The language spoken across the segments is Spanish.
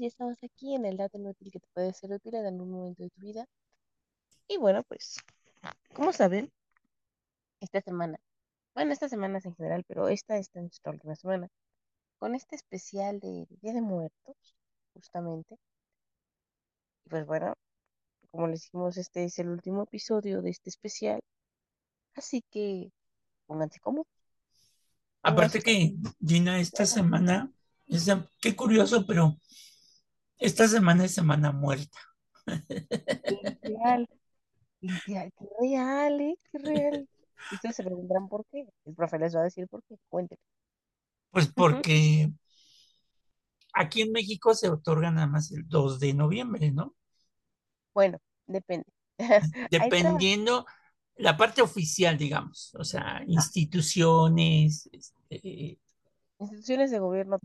ya estamos aquí en el dato inútil que te puede ser útil en algún momento de tu vida. Y bueno, pues, como saben, estas semanas en general, pero esta es nuestra última semana, con este especial de Día de Muertos, justamente. Y pues bueno, como les dijimos, este es el último episodio de este especial, así que pónganse cómodos. Aparte que, Gina, esta semana, qué curioso, pero esta semana es Semana Muerta. Qué real. Y ustedes se preguntarán por qué. El profe les va a decir por qué. Cuéntenme. Pues porque aquí en México se otorga nada más el 2 de noviembre, ¿no? Bueno, depende. Dependiendo la parte oficial, digamos. O sea, instituciones, instituciones de gobierno,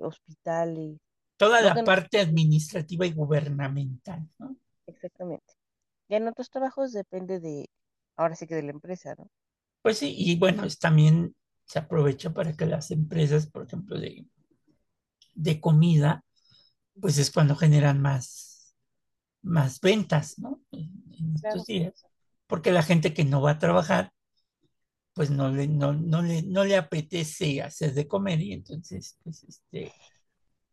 hospitales. Toda la parte administrativa y gubernamental, ¿no? Exactamente. Ya en otros trabajos depende ahora sí que de la empresa, ¿no? Pues sí, y bueno, también se aprovecha para que las empresas, por ejemplo, de comida, pues es cuando generan más ventas, ¿no? En estos días. Porque la gente que no va a trabajar, pues no le apetece hacer de comer y entonces, pues,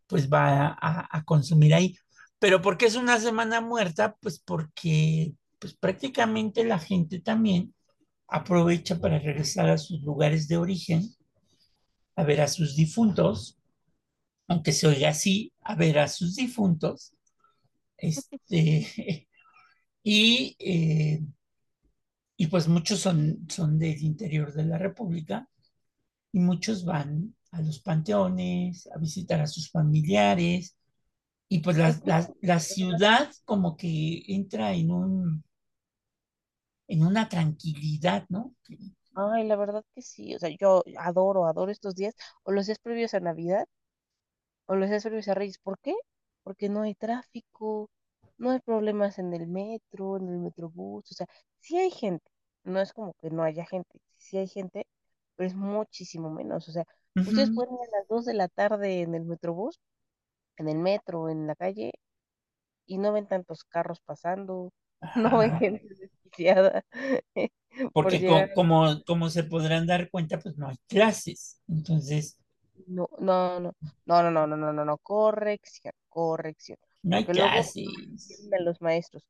pues va a consumir ahí. Pero ¿por qué es una semana muerta? Pues porque prácticamente la gente también aprovecha para regresar a sus lugares de origen, a ver a sus difuntos, aunque se oiga así, a ver a sus difuntos, y pues muchos son del interior de la República y muchos van a los panteones, a visitar a sus familiares. Y pues la ciudad como que entra en una tranquilidad, ¿no? Ay, la verdad que sí. O sea, yo adoro estos días, o los días previos a Navidad, o los días previos a Reyes. ¿Por qué? Porque no hay tráfico, no hay problemas en el metro, en el metrobús. O sea, sí hay gente. No es como que no haya gente. Sí hay gente, pero es muchísimo menos. O sea, ustedes pueden ir a las 2 de la tarde en el metrobús, en el metro, en la calle, y no ven tantos carros pasando, no ven gente desquiciada. Porque como se podrán dar cuenta, pues no hay clases, entonces... No, corrección. No hay clases. A los maestros.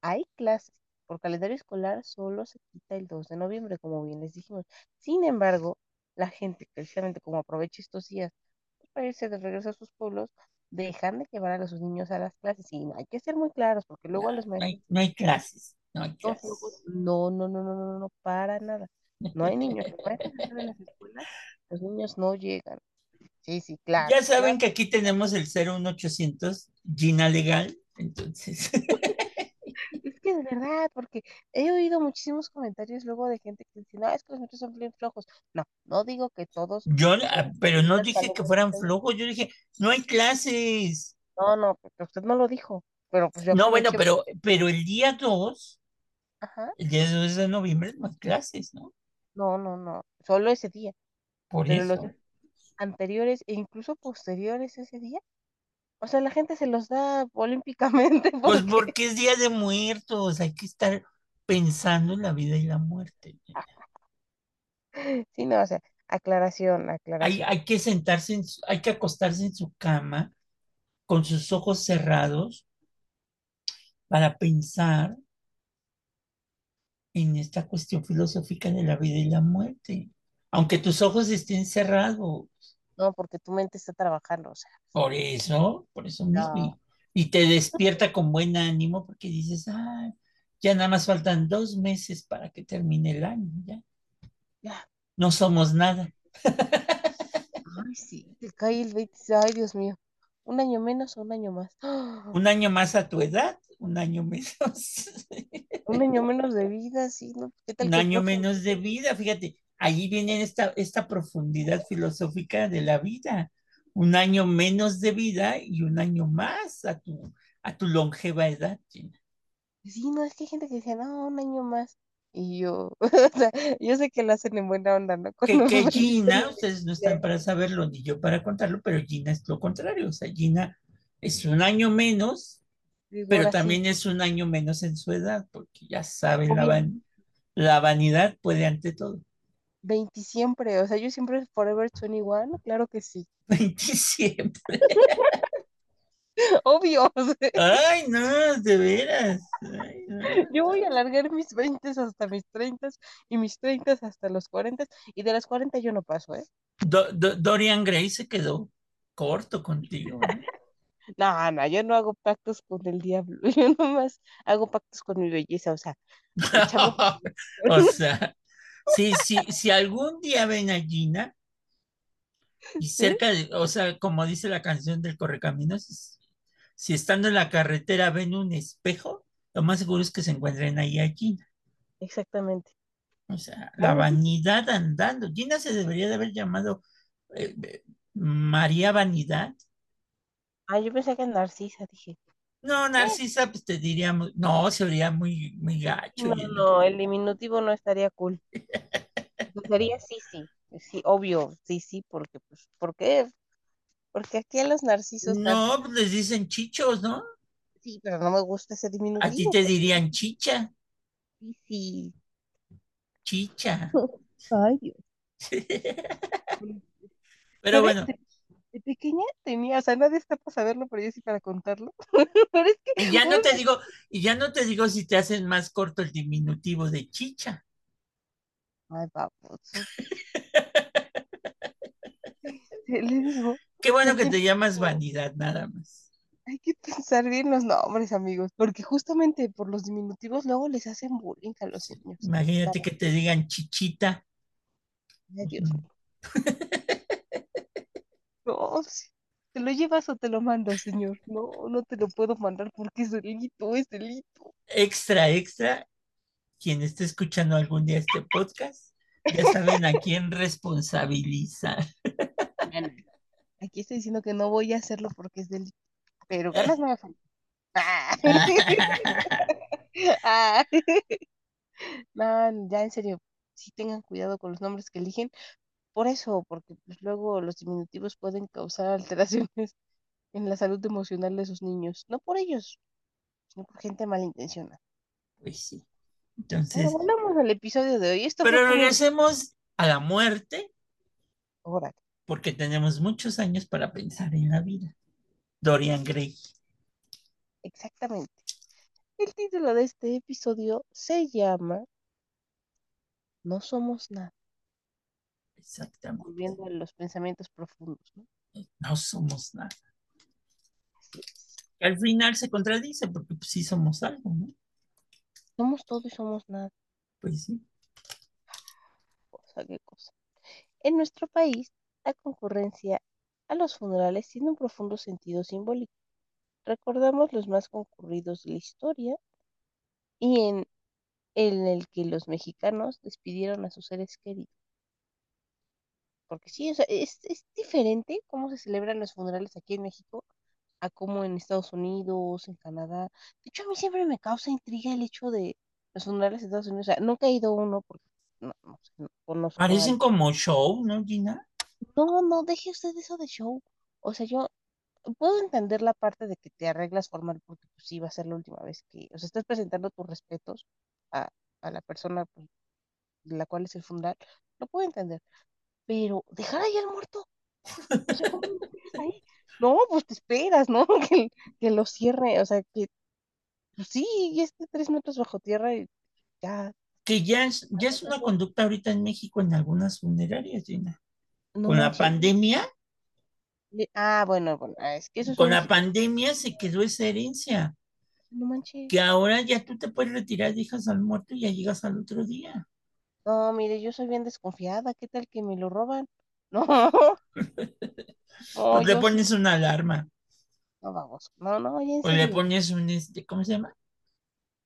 Hay clases, por calendario escolar solo se quita el 2 de noviembre, como bien les dijimos. Sin embargo, la gente, precisamente como aprovecha estos días para irse de regreso a sus pueblos, dejan de llevar a sus niños a las clases. Y hay que ser muy claros, porque luego a los maestros... No hay clases. No, para nada. No hay niños. En las escuelas, los niños no llegan. Sí, claro. Ya saben que aquí tenemos el 01800 Gina Legal, entonces... Es que es verdad, porque he oído muchísimos comentarios luego de gente que dice, no, es que los maestros son bien flojos. No digo que todos... Pero no dije que fueran flojos, yo dije, no hay clases. No, usted no lo dijo. Pero pues yo... No, bueno, pero el día 2, el día 2 de noviembre no hay clases, ¿no? No, solo ese día. Por pero eso. Los anteriores e incluso posteriores a ese día. O sea, la gente se los da olímpicamente. Pues porque es Día de Muertos, hay que estar pensando en la vida y la muerte. Sí, no, o sea, aclaración. Hay que sentarse, hay que acostarse en su cama con sus ojos cerrados para pensar en esta cuestión filosófica de la vida y la muerte. Aunque tus ojos estén cerrados. No, porque tu mente está trabajando, o sea. Por eso mismo. No. Y te despierta con buen ánimo porque dices, ya nada más faltan 2 meses para que termine el año, ya. No somos nada. Ay, sí, te cae el 20, ay, Dios mío. ¿Un año menos o un año más? Un año más a tu edad, un año menos. Un año menos de vida, sí, ¿no? ¿Qué tal un año menos de vida, fíjate. Allí viene esta profundidad filosófica de la vida. Un año menos de vida y un año más a tu longeva edad, Gina. Sí, no, es que hay gente que dice, no, un año más. Y yo, yo sé que lo hacen en buena onda, ¿no? Que Gina, ustedes no están para saberlo ni yo para contarlo, pero Gina es lo contrario. O sea, Gina es un año menos, pero también es un año menos en su edad, porque ya saben, la vanidad puede ante todo. 20 siempre, o sea, yo siempre forever 21, claro que sí. 20 siempre. Obvio. Ay, no, de veras. Ay, no. Yo voy a alargar mis 20 hasta mis 30 y mis 30 hasta los 40 y de las 40 yo no paso, ¿eh? Dorian Gray se quedó corto contigo, ¿eh? No, yo no hago pactos con el diablo, yo nomás hago pactos con mi belleza, o sea. O sea, si algún día ven a Gina y cerca de, o sea, como dice la canción del Correcaminos, si estando en la carretera ven un espejo, lo más seguro es que se encuentren ahí a Gina. Exactamente. O sea, la vanidad andando. Gina se debería de haber llamado María Vanidad. Ah, yo pensé que Narcisa, dije. No, Narcisa, pues te diría, no, sería muy, muy gacho. No, el diminutivo no estaría cool. Sería Sisi. Sí, obvio, sí, porque, pues, ¿por qué? Porque aquí a los narcisos... No, pues les dicen chichos, ¿no? Sí, pero no me gusta ese diminutivo. A ti te dirían chicha. Sí. Chicha. Ay, Dios. Pero bueno. De pequeña tenía, o sea, nadie está para saberlo, pero yo sí para contarlo. Pero es que... Y ya no te digo si te hacen más corto el diminutivo de chicha. Ay, vamos. Qué bueno que te llamas Vanidad, nada más. Hay que pensar bien los nombres, amigos, porque justamente por los diminutivos luego les hacen bullying a los niños. Imagínate que te digan Chichita. Ay, Dios. No, te lo llevas o te lo mando, señor. No te lo puedo mandar porque es delito, es delito. Extra. Quien esté escuchando algún día este podcast, ya saben a quién responsabilizar. Bueno, aquí estoy diciendo que no voy a hacerlo porque es delito, pero ganas no me faltan. No, ya en serio, sí tengan cuidado con los nombres que eligen, por eso, porque pues luego los diminutivos pueden causar alteraciones en la salud emocional de sus niños, no por ellos, sino por gente malintencionada. Pues sí. Entonces, pero volvamos al episodio de hoy. Pero regresemos a la muerte. Órale. Porque tenemos muchos años para pensar en la vida. Dorian Gray. Exactamente. El título de este episodio se llama No somos nada. Exactamente. Volviendo a los pensamientos profundos, ¿no? No somos nada. Así es. Al final se contradice porque pues, sí somos algo, ¿no? Somos todo y somos nada. Pues sí. Qué cosa. En nuestro país, la concurrencia a los funerales tiene un profundo sentido simbólico. Recordamos los más concurridos de la historia y en el que los mexicanos despidieron a sus seres queridos. Porque sí, o sea, es diferente cómo se celebran los funerales aquí en México a como en Estados Unidos, en Canadá. De hecho, a mí siempre me causa intriga el hecho de los funerales de Estados Unidos. O sea, nunca he ido a uno porque no conozco. Parecen como show, ¿no, Gina? No, deje usted eso de show. O sea, yo puedo entender la parte de que te arreglas formal porque pues sí va a ser la última vez que... O sea, estás presentando tus respetos a la persona pues, de la cual es el funeral. Lo puedo entender. Pero dejar ahí al muerto... O sea, ¿cómo te quedas ahí? No, pues te esperas, ¿no? Que lo cierre, o sea, que pues sí, y 3 metros bajo tierra y ya. Que ya es una conducta ahorita en México en algunas funerarias, Gina. No, con la pandemia. Bueno, es que eso. Con la pandemia se quedó esa herencia. No manches. Que ahora ya tú te puedes retirar, dejas al muerto y ya llegas al otro día. No, mire, yo soy bien desconfiada, ¿qué tal que me lo roban? No. O le pones una alarma. No, vamos. No, ya en serio. O le pones un, ¿cómo se llama?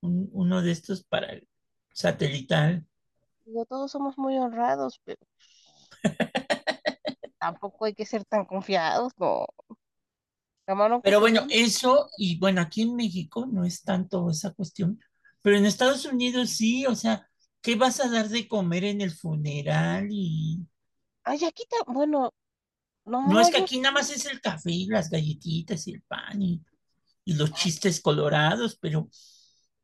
Uno de estos para el satelital. Digo, todos somos muy honrados, pero tampoco hay que ser tan confiados, no. Pero bueno, eso, y bueno, aquí en México no es tanto esa cuestión, pero en Estados Unidos sí, o sea, ¿Qué vas a dar de comer en el funeral? Y... Ay, aquí está, bueno... No, es que aquí nada más es el café y las galletitas y el pan y los chistes colorados, pero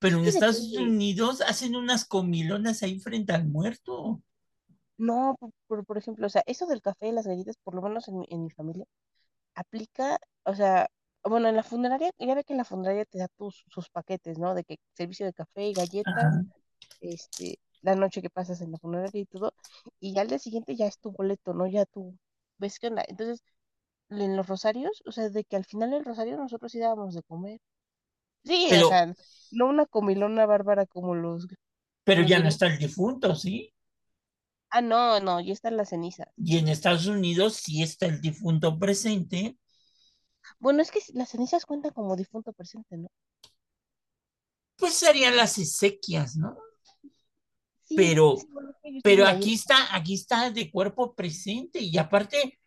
en Estados Unidos hacen unas comilonas ahí frente al muerto. No, por ejemplo, o sea, eso del café y las galletas, por lo menos en mi familia, aplica, o sea, bueno, en la funeraria, ya ve que en la funeraria te da sus paquetes, ¿no? De que servicio de café y galletas, ajá, la noche que pasas en la funeraria y todo, y ya al día siguiente ya es tu boleto, ¿no? Ya tú ves qué onda. Entonces, en los rosarios, o sea, de que al final del rosario nosotros sí dábamos de comer. Sí, pero, o sea, no una comilona bárbara como los... Pero ya no está el difunto, ¿sí? Ah, no, ya está la ceniza. Y en Estados Unidos sí está el difunto presente. Bueno, es que las cenizas cuentan como difunto presente, ¿no? Pues serían las exequias, ¿no? Sí, pero aquí está de cuerpo presente, y aparte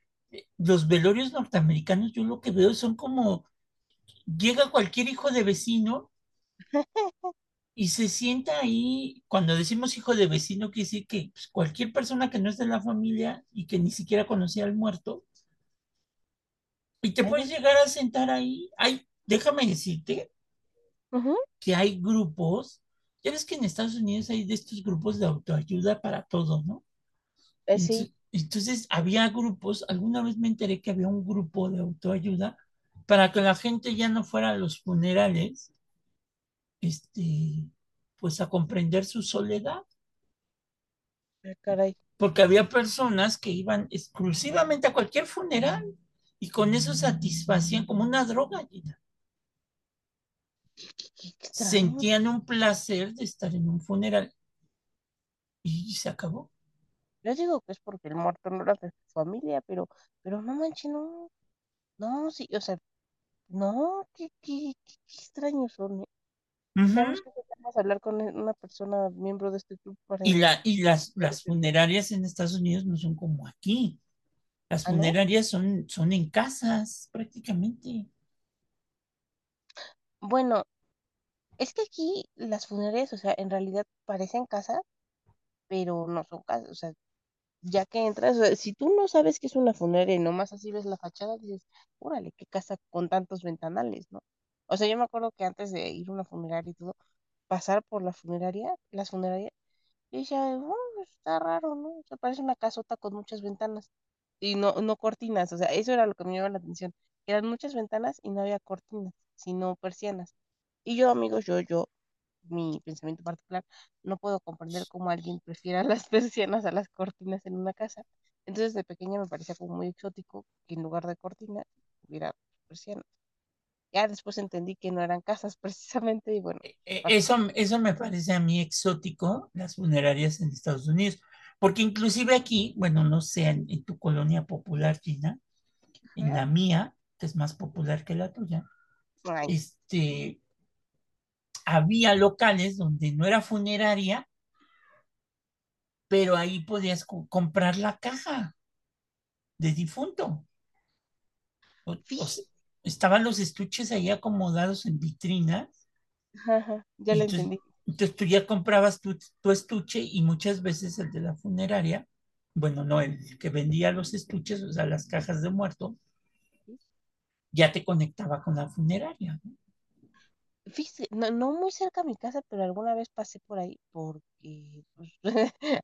los velorios norteamericanos, yo lo que veo son como llega cualquier hijo de vecino y se sienta ahí. Cuando decimos hijo de vecino quiere decir que pues, cualquier persona que no es de la familia y que ni siquiera conocía al muerto, y te puedes llegar a sentar ahí. Ay, déjame decirte que hay grupos. Ya ves que en Estados Unidos hay de estos grupos de autoayuda para todo, ¿no? Sí. Entonces había grupos, alguna vez me enteré que había un grupo de autoayuda para que la gente ya no fuera a los funerales, pues a comprender su soledad. Caray. Porque había personas que iban exclusivamente a cualquier funeral y con eso satisfacían como una droga. ¿Qué sentían un placer de estar en un funeral y se acabó? Yo digo que es porque el muerto no era de su familia, pero no manches, no, sí, o sea, no, qué extraños son. Sabemos que vamos a hablar con una persona miembro de este club para... y las funerarias en Estados Unidos no son como aquí. Las funerarias son en casas prácticamente. Bueno, es que aquí las funerarias, o sea, en realidad parecen casas, pero no son casas. O sea, ya que entras, o sea, si tú no sabes que es una funeraria y nomás así ves la fachada, dices, órale, qué casa con tantos ventanales, ¿no? O sea, yo me acuerdo que antes de ir a una funeraria y todo, pasar por las funerarias, yo decía, está raro, ¿no? O sea, parece una casota con muchas ventanas y no cortinas. O sea, eso era lo que me llamó la atención. Eran muchas ventanas y no había cortinas, sino persianas. Y yo, amigos, mi pensamiento particular, no puedo comprender cómo alguien prefiera las persianas a las cortinas en una casa. Entonces, de pequeña me parecía como muy exótico que en lugar de cortinas hubiera persianas. Ya después entendí que no eran casas precisamente, y bueno. Eso me parece a mí exótico, las funerarias en Estados Unidos. Porque inclusive aquí, bueno, no sé, en tu colonia popular, Gina, en la mía, que es más popular que la tuya, había locales donde no era funeraria, pero ahí podías comprar la caja de difunto. Estaban los estuches ahí acomodados en vitrinas. Ajá, ya lo entendí. Entonces tú ya comprabas tu estuche, y muchas veces el de la funeraria, bueno, no, el que vendía los estuches, o sea, las cajas de muerto, ya te conectaba con la funeraria, ¿no? Fíjate, no muy cerca a mi casa, pero alguna vez pasé por ahí porque pues,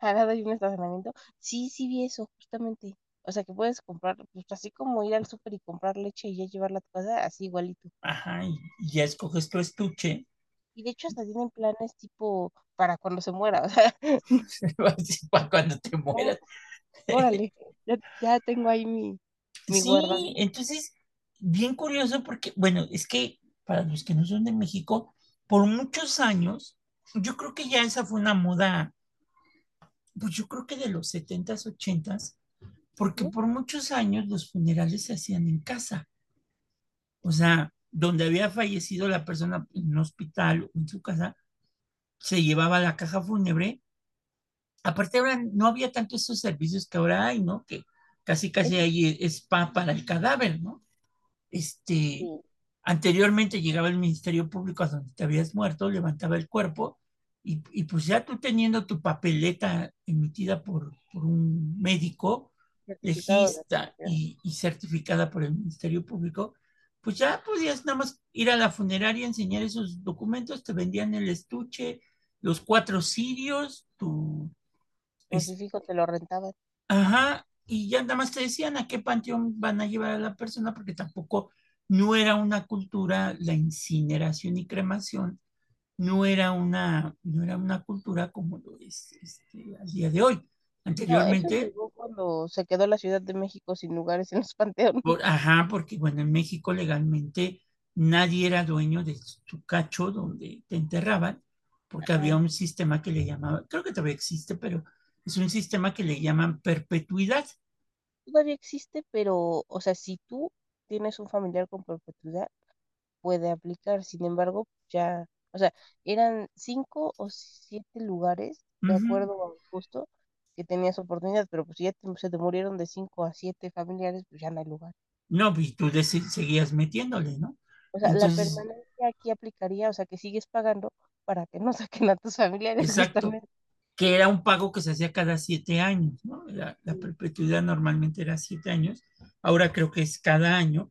ahora hay un estacionamiento. Sí vi eso, justamente. O sea, que puedes comprar, pues, así como ir al súper y comprar leche y ya llevarla a tu casa, así igualito. Ajá, y ya escoges tu estuche. Y de hecho hasta tienen planes tipo para cuando se muera, o sea. Para cuando te mueras. Órale, ya tengo ahí mi guarda. Sí, entonces... Bien curioso porque, bueno, es que para los que no son de México, por muchos años, yo creo que ya esa fue una moda, pues yo creo que de los 70s, 80s, porque por muchos años los funerales se hacían en casa. O sea, donde había fallecido la persona en un hospital o en su casa, se llevaba la caja fúnebre. Aparte ahora no había tanto esos servicios que ahora hay, ¿no? Que casi hay spa para el cadáver, ¿no? Anteriormente llegaba el Ministerio Público a donde te habías muerto, levantaba el cuerpo Y pues ya tú teniendo tu papeleta emitida por un médico legista y certificada por el Ministerio Público, pues ya podías nada más ir a la funeraria, enseñar esos documentos, te vendían el estuche, los 4 cirios, tu... Crucifijo te lo rentaban. Ajá, y ya nada más te decían a qué panteón van a llevar a la persona, porque tampoco no era una cultura la incineración y cremación, no era una cultura como lo es al día de hoy. Anteriormente... Eso llegó cuando se quedó la Ciudad de México sin lugares en los panteones. Porque bueno, en México legalmente nadie era dueño de su cacho donde te enterraban, porque había un sistema que le llamaba, creo que todavía existe, pero es un sistema que le llaman perpetuidad. Todavía existe, pero, o sea, si tú tienes un familiar con perpetuidad, puede aplicar, sin embargo, ya... O sea, eran 5 o 7 lugares, de acuerdo a justo, que tenías oportunidad, pero pues si ya se te murieron de 5 a 7 familiares, pues ya no hay lugar. No, y tú seguías metiéndole, ¿no? O sea, entonces, la permanencia aquí aplicaría, o sea, que sigues pagando para que no saquen a tus familiares. Exacto, que era un pago que se hacía cada 7 años, ¿no? La perpetuidad normalmente era 7 años, ahora creo que es cada año.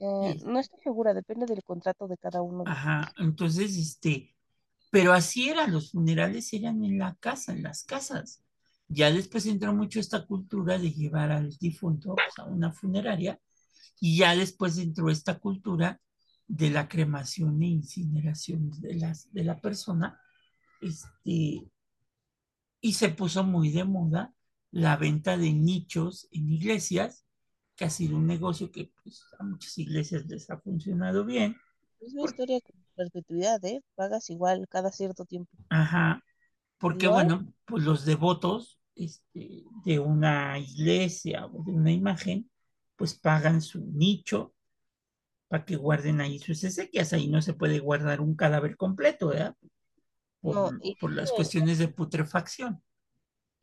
No estoy segura, depende del contrato de cada uno. Entonces, pero así era, los funerales eran en la casa, en las casas. Ya después entró mucho esta cultura de llevar al difunto, pues, a una funeraria, y ya después entró esta cultura de la cremación e incineración de la persona, y se puso muy de moda la venta de nichos en iglesias, que ha sido un negocio que pues, a muchas iglesias les ha funcionado bien. Es una historia con perpetuidad, ¿eh? Pagas igual cada cierto tiempo. Porque igual, bueno, pues los devotos de una iglesia o de una imagen, pues pagan su nicho para que guarden ahí sus exequias. Ahí no se puede guardar un cadáver completo, ¿verdad? Por las cuestiones de putrefacción.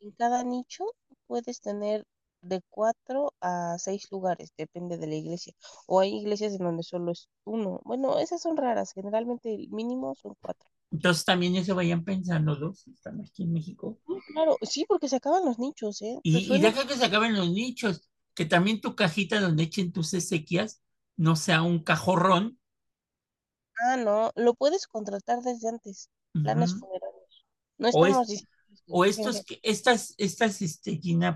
En cada nicho puedes tener de 4 a 6 lugares, depende de la iglesia, o hay iglesias en donde solo es 1, bueno, esas son raras, generalmente el mínimo son 4. Entonces también eso vayan pensando, los que están aquí en México. Claro, sí, porque se acaban los nichos, ¿eh? Y deja que se acaben los nichos, que también tu cajita donde echen tus exequias no sea un cajorrón. No, lo puedes contratar desde antes, planes funerarios. No estamos diciendo... O estas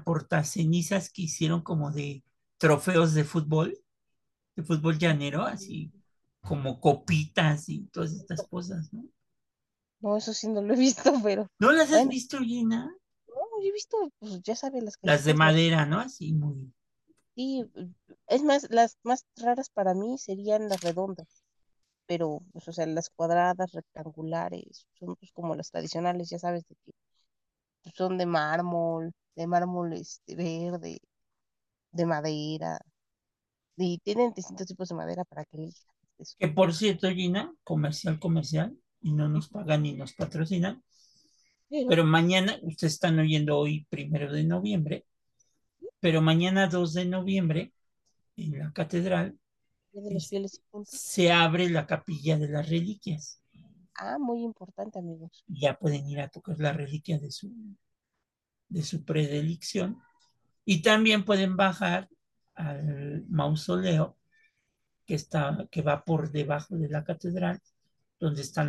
portacenizas que hicieron como de trofeos de fútbol llanero, así como copitas y todas estas cosas, ¿no? No, eso sí no lo he visto, pero... ¿No las has visto, Gina? No, yo he visto, pues ya sabes, las que... Las de madera, ¿no? Así muy... Sí, es más, las más raras para mí serían las redondas, pero, pues, o sea, las cuadradas, rectangulares, son pues como las tradicionales, ya sabes, de que son de mármol verde, de madera, y tienen distintos tipos de madera para que elijas. Que por cierto, Gina, comercial, y no nos pagan ni nos patrocinan, pero mañana, ustedes están oyendo hoy 1 de noviembre, pero mañana 2 de noviembre, en la catedral, de los fieles se abre la capilla de las reliquias. Muy importante, amigos. Ya pueden ir a tocar la reliquia de su predilección. Y también pueden bajar al mausoleo que va por debajo de la catedral, donde están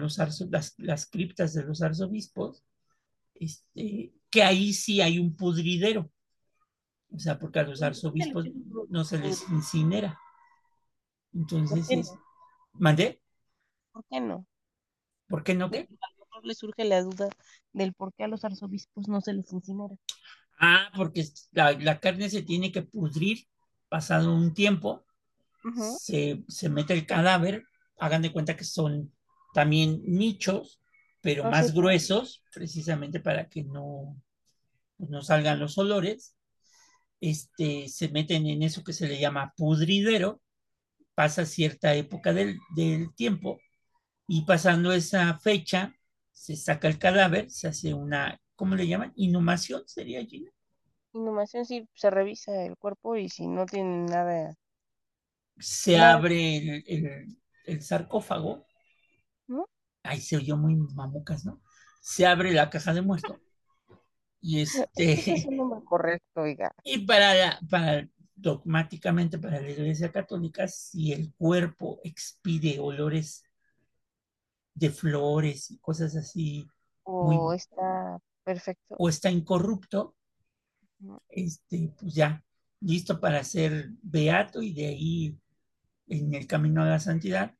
las criptas de los arzobispos, que ahí sí hay un pudridero. O sea, porque a los arzobispos no se les incinera. Entonces, ¿mandé? ¿Por qué no? ¿Por qué no? ¿Qué? A lo mejor le surge la duda del por qué a los arzobispos no se les incinera. Porque la carne se tiene que pudrir pasado un tiempo, se mete el cadáver, hagan de cuenta que son también nichos, pero más gruesos, precisamente para que no salgan los olores, se meten en eso que se le llama pudridero, pasa cierta época del tiempo, y pasando esa fecha, se saca el cadáver, se hace una, ¿cómo le llaman? ¿Inhumación sería, Gina? Inhumación, sí, se revisa el cuerpo y si no tiene nada... Se abre el sarcófago, ¿no? Ay, se oyó muy mamucas, ¿no? Se abre la caja de muerto. Y es un número correcto, oiga. Y dogmáticamente para la Iglesia Católica, si el cuerpo expide olores de flores y cosas así, o está perfecto, o está incorrupto, pues ya, listo para ser beato y de ahí en el camino a la santidad.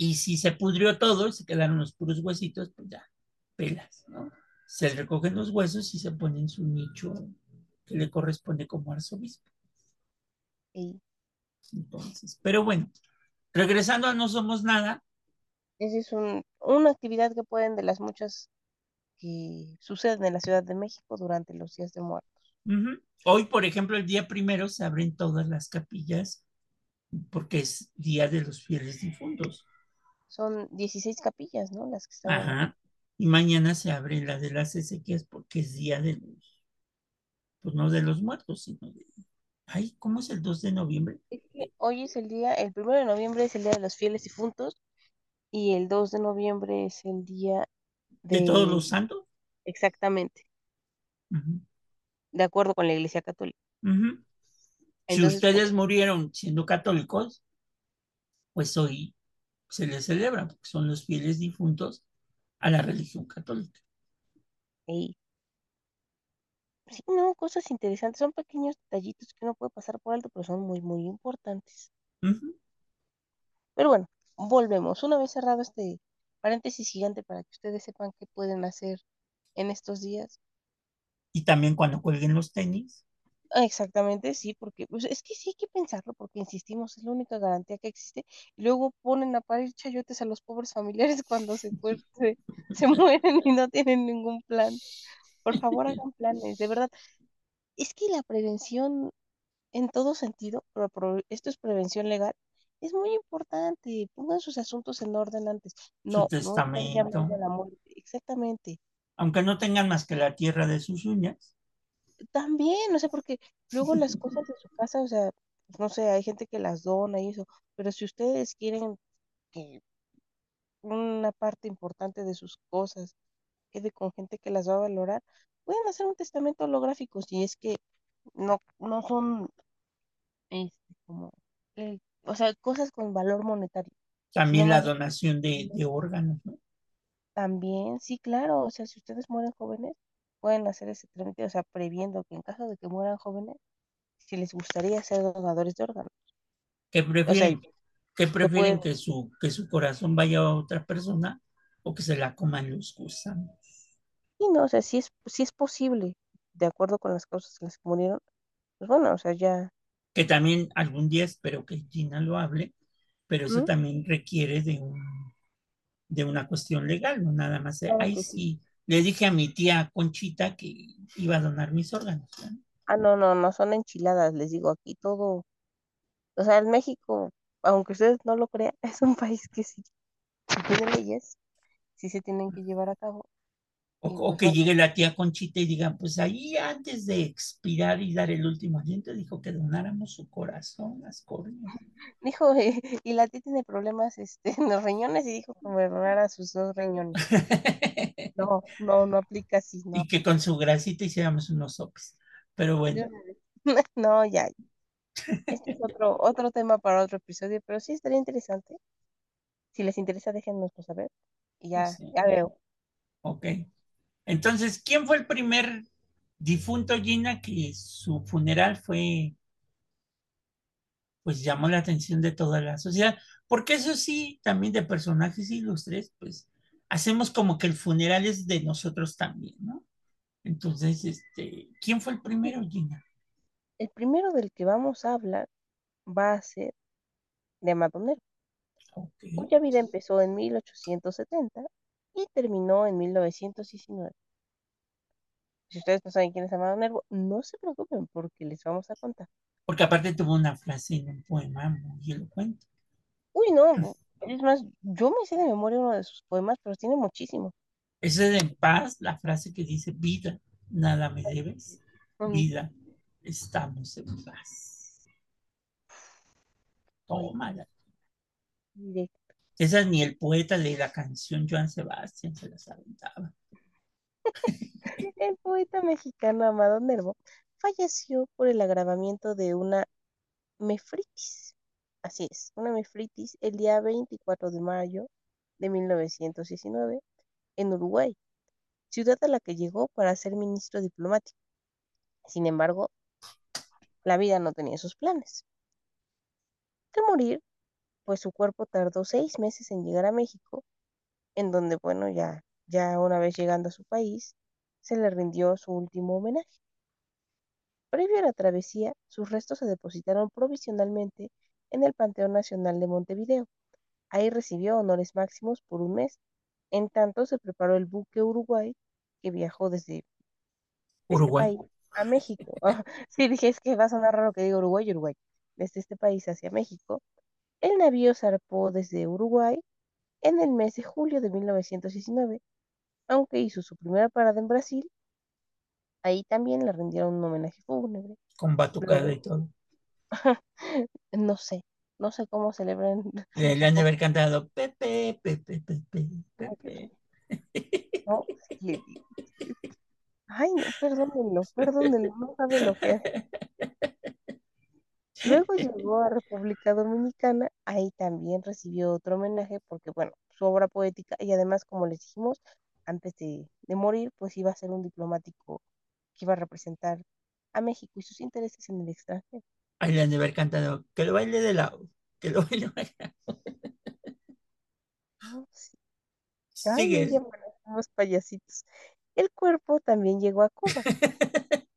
Y si se pudrió todo y se quedaron los puros huesitos, pues ya, pelas, ¿no? Se recogen los huesos y se pone en su nicho que le corresponde como arzobispo. Sí. Entonces, pero bueno, regresando a No Somos Nada. Esa es una actividad que pueden, de las muchas que suceden en la Ciudad de México durante los días de muertos. Uh-huh. Hoy, por ejemplo, el día primero se abren todas las capillas porque es Día de los Fieles Difuntos. Son 16 capillas, ¿no? Las que están. Ajá. Y mañana se abre la de las Ezequías porque es Día de los, pues no de los muertos, sino de... Ay, ¿cómo es el 2 de noviembre? Es que hoy es el día, el 1 de noviembre es el Día de los Fieles Difuntos. Y el 2 de noviembre es el día de... ¿De todos los santos? Exactamente. Uh-huh. De acuerdo con la Iglesia Católica. Uh-huh. Entonces, si ustedes murieron siendo católicos, pues hoy se les celebra, porque son los fieles difuntos a la religión católica. Sí. Sí, no, cosas interesantes. Son pequeños detallitos que uno puede pasar por alto, pero son muy, muy importantes. Uh-huh. Pero bueno. Volvemos, una vez cerrado este paréntesis gigante para que ustedes sepan qué pueden hacer en estos días. Y también cuando cuelguen los tenis. Exactamente, sí, porque pues, es que sí hay que pensarlo, porque insistimos, es la única garantía que existe. Y luego ponen a parir chayotes a los pobres familiares cuando se mueren y no tienen ningún plan. Por favor, hagan planes, de verdad. Es que la prevención en todo sentido, pero esto es prevención legal, es muy importante. Pongan sus asuntos en orden antes. No, su testamento. No, la muerte. Exactamente. Aunque no tengan más que la tierra de sus uñas. También, o sea, porque luego las cosas de su casa, o sea, no sé, hay gente que las dona y eso, pero si ustedes quieren que una parte importante de sus cosas quede con gente que las va a valorar, pueden hacer un testamento holográfico si es que no son como... o sea, cosas con valor monetario. También no, la donación de órganos, ¿no? También, sí, claro. O sea, si ustedes mueren jóvenes, pueden hacer ese trámite, o sea, previendo que en caso de que mueran jóvenes, si les gustaría ser donadores de órganos. ¿Qué prefieren? O sea, ¿qué prefieren que su corazón vaya a otra persona o que se la coman los gusanos? Sí, no, o sea, si es posible, de acuerdo con las causas en las que murieron, pues bueno, o sea, ya... Que también algún día espero que Gina lo hable, pero eso también requiere de una cuestión legal, no nada más. Claro, ahí sí, le dije a mi tía Conchita que iba a donar mis órganos. ¿No? Ah, no, son enchiladas, les digo, aquí todo, o sea, en México, aunque ustedes no lo crean, es un país que sí, si tiene leyes, sí se tienen que llevar a cabo. O que llegue la tía Conchita y diga, pues ahí antes de expirar y dar el último aliento, dijo que donáramos su corazón, las córneas. Dijo, y la tía tiene problemas en los riñones y dijo que me donara sus dos riñones. No aplica así. No. Y que con su grasita hiciéramos unos sopes. Pero bueno. No, ya. Este es otro tema para otro episodio, pero sí estaría interesante. Si les interesa, déjennoslo saber. Y ya, sí. Ya veo. Ok. Entonces, ¿quién fue el primer difunto, Gina, que su funeral fue, pues llamó la atención de toda la sociedad? Porque eso sí, también de personajes ilustres, pues hacemos como que el funeral es de nosotros también, ¿no? Entonces, ¿quién fue el primero, Gina? El primero del que vamos a hablar va a ser de Amado Nervo, okay, cuya vida empezó en 1870. Y terminó en 1919. Si ustedes no saben quién es Amado Nervo, no se preocupen porque les vamos a contar. Porque aparte tuvo una frase en un poema muy elocuente. Uy, no, es más, yo me sé de memoria uno de sus poemas, pero tiene muchísimo. Ese es de En Paz, la frase que dice: vida, nada me debes, vida, estamos en paz. Tómala. Directo. Esas ni el poeta de la canción Joan Sebastián se las aventaba. El poeta mexicano Amado Nervo falleció por el agravamiento de una nefritis. Así es, una nefritis el día 24 de mayo de 1919 en Uruguay, ciudad a la que llegó para ser ministro diplomático. Sin embargo, la vida no tenía sus planes. De morir, pues su cuerpo tardó 6 meses en llegar a México, en donde, bueno, ya una vez llegando a su país, se le rindió su último homenaje. Previo a la travesía, sus restos se depositaron provisionalmente en el Panteón Nacional de Montevideo. Ahí recibió honores máximos por un mes. En tanto, se preparó el buque Uruguay, que viajó desde Uruguay este país a México. Sí, dije, es que va a sonar raro que diga Uruguay. Desde este país hacia México, el navío zarpó desde Uruguay en el mes de julio de 1919, aunque hizo su primera parada en Brasil. Ahí también le rindieron un homenaje fúnebre. Con batucada y todo. No sé cómo celebran. Le han de haber cantado Pepe, Pepe, Pepe, Pepe. No, sí. Ay, no, perdónenlo, no saben lo que hace. Luego llegó a República Dominicana, ahí también recibió otro homenaje porque, bueno, su obra poética, y además, como les dijimos, antes de morir, pues iba a ser un diplomático que iba a representar a México y sus intereses en el extranjero. Ahí le han de haber cantado, que lo baile de lado, que lo baile de lado. Oh, sí. Sigue. Somos payasitos. El cuerpo también llegó a Cuba.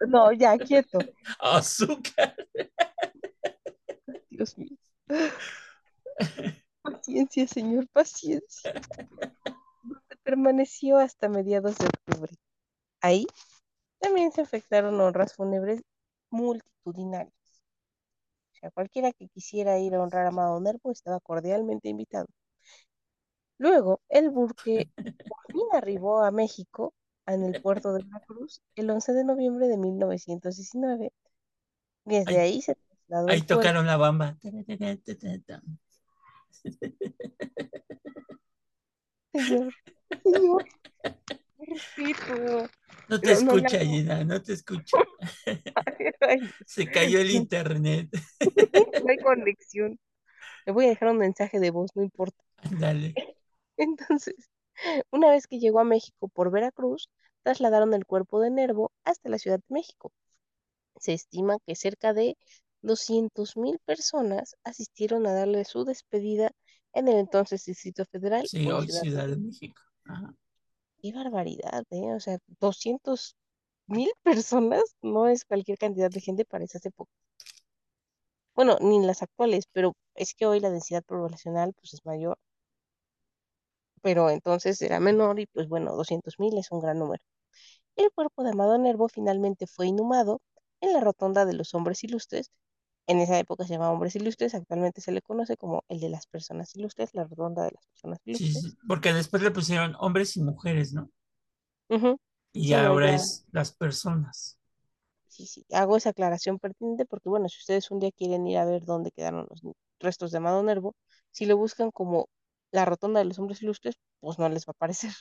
No, ya, quieto. Azúcar. Dios mío. Paciencia, señor, paciencia. Permaneció hasta mediados de octubre. Ahí también se efectuaron honras fúnebres multitudinarias. O sea, cualquiera que quisiera ir a honrar a Amado Nervo estaba cordialmente invitado. Luego, el buque por fin arribó a México, en el puerto de Veracruz, el 11 de noviembre de 1919. Desde ahí se trasladó. Ahí tocaron la bamba. Señor, no te escucha, Gina, no te escucha. Se cayó el internet. No hay conexión. Le voy a dejar un mensaje de voz, no importa. Dale. Entonces, una vez que llegó a México por Veracruz, trasladaron el cuerpo de Nervo hasta la Ciudad de México. Se estima que cerca de 200,000 personas asistieron a darle su despedida en el entonces Distrito Federal. Sí, hoy Ciudad de México. Ajá. Qué barbaridad, ¿eh? O sea, 200,000 personas no es cualquier cantidad de gente para esas épocas. Bueno, ni en las actuales, pero es que hoy la densidad poblacional pues es mayor. Pero entonces era menor y pues bueno, 200,000 es un gran número. El cuerpo de Amado Nervo finalmente fue inhumado en la Rotonda de los Hombres Ilustres. En esa época se llamaba Hombres Ilustres, actualmente se le conoce como el de las personas ilustres, la Rotonda de las personas ilustres. Sí, porque después le pusieron hombres y mujeres, ¿no? Uh-huh. Y sí, ahora ya es las personas. Sí, hago esa aclaración pertinente porque, bueno, si ustedes un día quieren ir a ver dónde quedaron los restos de Amado Nervo, si lo buscan como la Rotonda de los Hombres Ilustres, pues no les va a aparecer.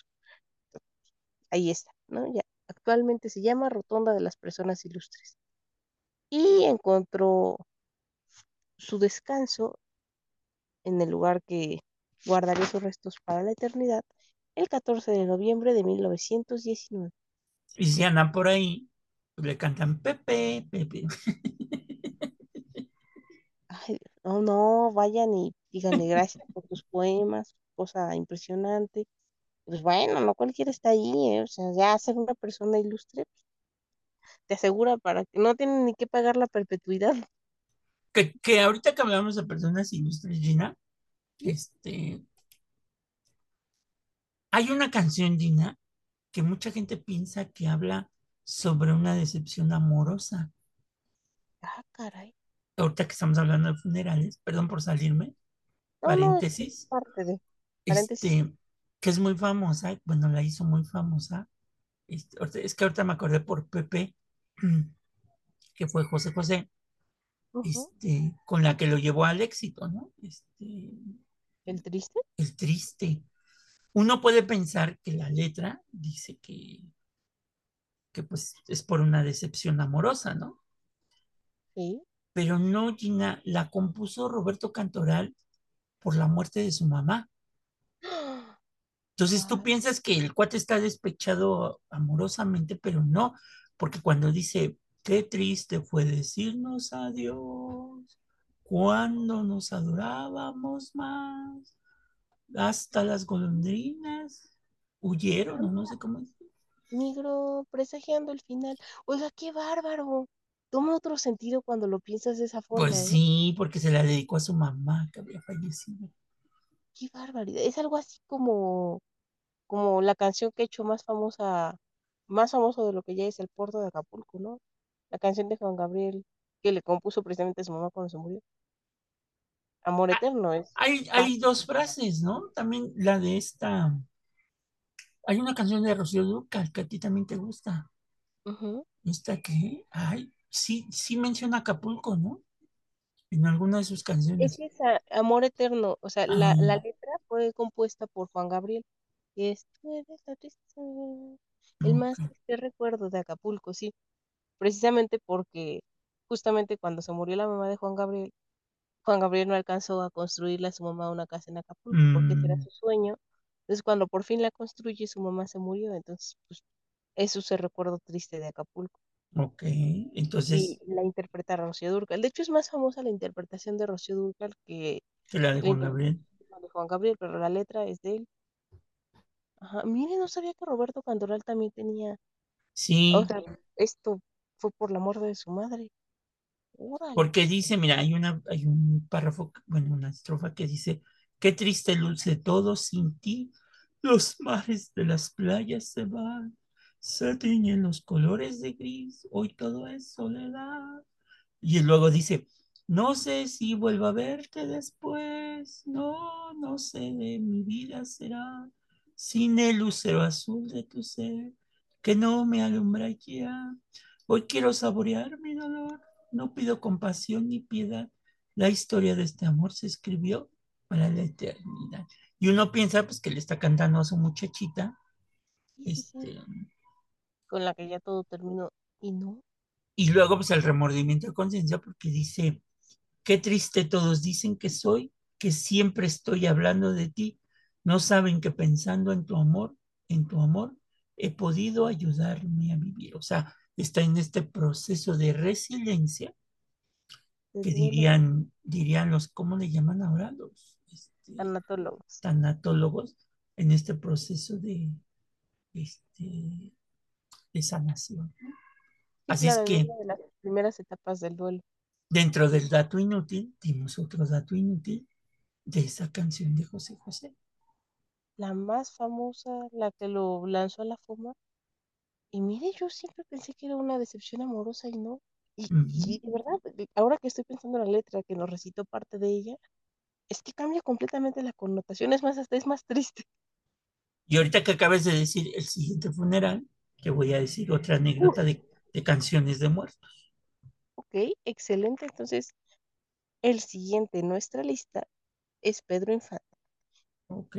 Ahí está, ¿no? Ya, actualmente se llama Rotonda de las Personas Ilustres. Y encontró su descanso en el lugar que guardaría sus restos para la eternidad el 14 de noviembre de 1919. Y si andan por ahí, le cantan Pepe, Pepe. Ay, no, vayan y díganle gracias por tus poemas, cosa impresionante. Pues bueno, no cualquiera está ahí, ¿eh? O sea, ya ser una persona ilustre te asegura para que no tienen ni que pagar la perpetuidad. Que ahorita que hablamos de personas ilustres, Gina, hay una canción, Gina, que mucha gente piensa que habla sobre una decepción amorosa. Ah, caray. Ahorita que estamos hablando de funerales, perdón por salirme, paréntesis. No, parte de paréntesis. Que es muy famosa, bueno, la hizo muy famosa. Es que ahorita me acordé por Pepe, que fue José José, uh-huh, con la que lo llevó al éxito, ¿no? ¿El triste? El triste. Uno puede pensar que la letra dice que pues es por una decepción amorosa, ¿no? Sí. Pero no, Gina, la compuso Roberto Cantoral por la muerte de su mamá. Entonces tú piensas que el cuate está despechado amorosamente, pero no, porque cuando dice, qué triste fue decirnos adiós, cuando nos adorábamos más, hasta las golondrinas huyeron, no sé cómo es. Negro, presagiando el final. Oiga, qué bárbaro. Toma otro sentido cuando lo piensas de esa forma. Pues sí, porque se la dedicó a su mamá que había fallecido. Qué barbaridad. Es algo así como la canción que ha hecho más famosa, más famoso de lo que ya es el puerto de Acapulco, ¿no? La canción de Juan Gabriel que le compuso precisamente a su mamá cuando se murió. Amor eterno es. Hay dos frases, ¿no? También la de esta. Hay una canción de Rocío Dúrcal que a ti también te gusta. Uh-huh. ¿Esta qué? Ay, sí menciona Acapulco, ¿no? En alguna de sus canciones. Es esa, Amor Eterno. O sea, la letra fue compuesta por Juan Gabriel. El más triste recuerdo de Acapulco, sí. Precisamente porque justamente cuando se murió la mamá de Juan Gabriel no alcanzó a construirle a su mamá una casa en Acapulco porque ese era su sueño. Entonces cuando por fin la construye, su mamá se murió. Entonces, pues, eso es el recuerdo triste de Acapulco. Ok, entonces... Y la interpreta Rocío Dúrcal. De hecho, es más famosa la interpretación de Rocío Dúrcal que la de Juan Gabriel. La de Juan Gabriel, pero la letra es de él. Ajá, mire, no sabía que Roberto Cantoral también tenía... Sí. Otra. Esto fue por la muerte de su madre. Órale. Porque dice, mira, hay un párrafo, bueno, una estrofa que dice, qué triste luce todo sin ti, los mares de las playas se van. Se tiñen los colores de gris, hoy todo es soledad. Y luego dice, no sé si vuelvo a verte después, no sé de mi vida será, sin el lucero azul de tu ser, que no me alumbra ya. Hoy quiero saborear mi dolor, no pido compasión ni piedad. La historia de este amor se escribió para la eternidad. Y uno piensa pues que le está cantando a su muchachita, con la que ya todo terminó, y no. Y luego pues el remordimiento de conciencia, porque dice, qué triste todos dicen que soy, que siempre estoy hablando de ti, no saben que pensando en tu amor, he podido ayudarme a vivir. O sea, está en este proceso de resiliencia, que dirían los, ¿cómo le llaman ahora? Los tanatólogos. Tanatólogos, en este proceso de sanación. Sí, así claro, es que de las primeras etapas del duelo. Dentro del dato inútil dimos otro dato inútil de esa canción de José José, la más famosa, la que lo lanzó a la fama. Y mire, yo siempre pensé que era una decepción amorosa y no. Y de verdad, ahora que estoy pensando en la letra que nos recitó parte de ella, es que cambia completamente la connotación. Es más, hasta es más triste. Y ahorita que acabas de decir el siguiente funeral, te voy a decir otra anécdota de canciones de muertos. Ok, excelente. Entonces, el siguiente en nuestra lista es Pedro Infante. Ok.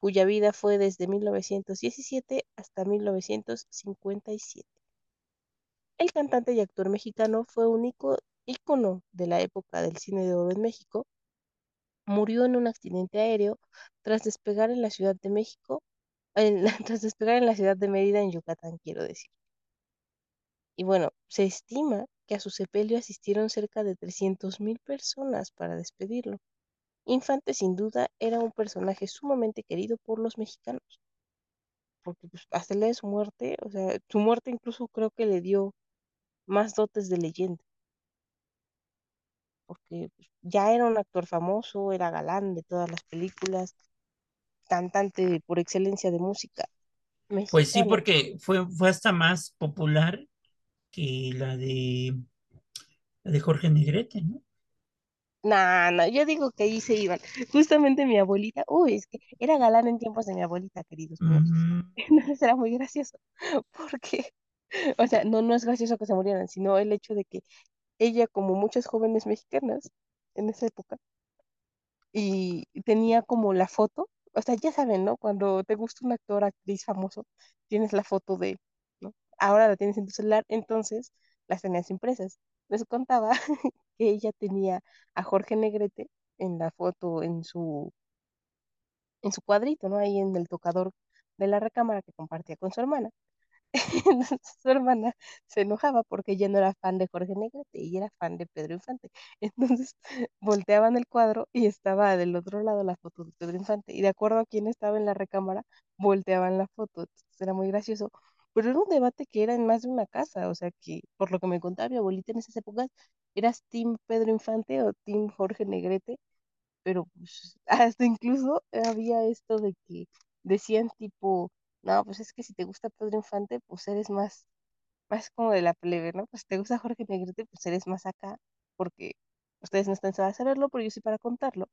Cuya vida fue desde 1917 hasta 1957. El cantante y actor mexicano fue un ícono de la época del cine de oro en México. Murió en un accidente aéreo tras despegar en la Ciudad de México, tras despegar en la ciudad de Mérida, en Yucatán, quiero decir. Y bueno, se estima que a su sepelio asistieron cerca de 300,000 personas para despedirlo. Infante, sin duda, era un personaje sumamente querido por los mexicanos, porque pues, hasta la de su muerte, o sea, su muerte incluso creo que le dio más dotes de leyenda. Porque ya era un actor famoso, era galán de todas las películas, cantante por excelencia de música mexicana. Pues sí, porque fue hasta más popular que la de Jorge Negrete, ¿no? No, yo digo que ahí se iban. Justamente mi abuelita, es que era galán en tiempos de mi abuelita, queridos. Uh-huh. Entonces era muy gracioso, porque, o sea, no es gracioso que se murieran, sino el hecho de que ella, como muchas jóvenes mexicanas en esa época, y tenía como la foto, o sea, ya saben, ¿no? Cuando te gusta un actor, actriz famoso, tienes la foto de él, ¿no? Ahora la tienes en tu celular, entonces las tenías impresas. Les contaba que ella tenía a Jorge Negrete en la foto, en su cuadrito, ¿no? Ahí en el tocador de la recámara que compartía con su hermana. Entonces su hermana se enojaba porque ella no era fan de Jorge Negrete, ella era fan de Pedro Infante. Entonces volteaban el cuadro y estaba del otro lado la foto de Pedro Infante. Y de acuerdo a quién estaba en la recámara, volteaban la foto. Entonces era muy gracioso. Pero era un debate que era en más de una casa. O sea que, por lo que me contaba mi abuelita en esas épocas, ¿eras team Pedro Infante o team Jorge Negrete? Pero pues, hasta incluso había esto de que decían tipo, no, pues es que si te gusta Pedro Infante, pues eres más como de la plebe, ¿no? Pues si te gusta Jorge Negrete, pues eres más acá, porque ustedes no están para saberlo, pero yo sí para contarlo.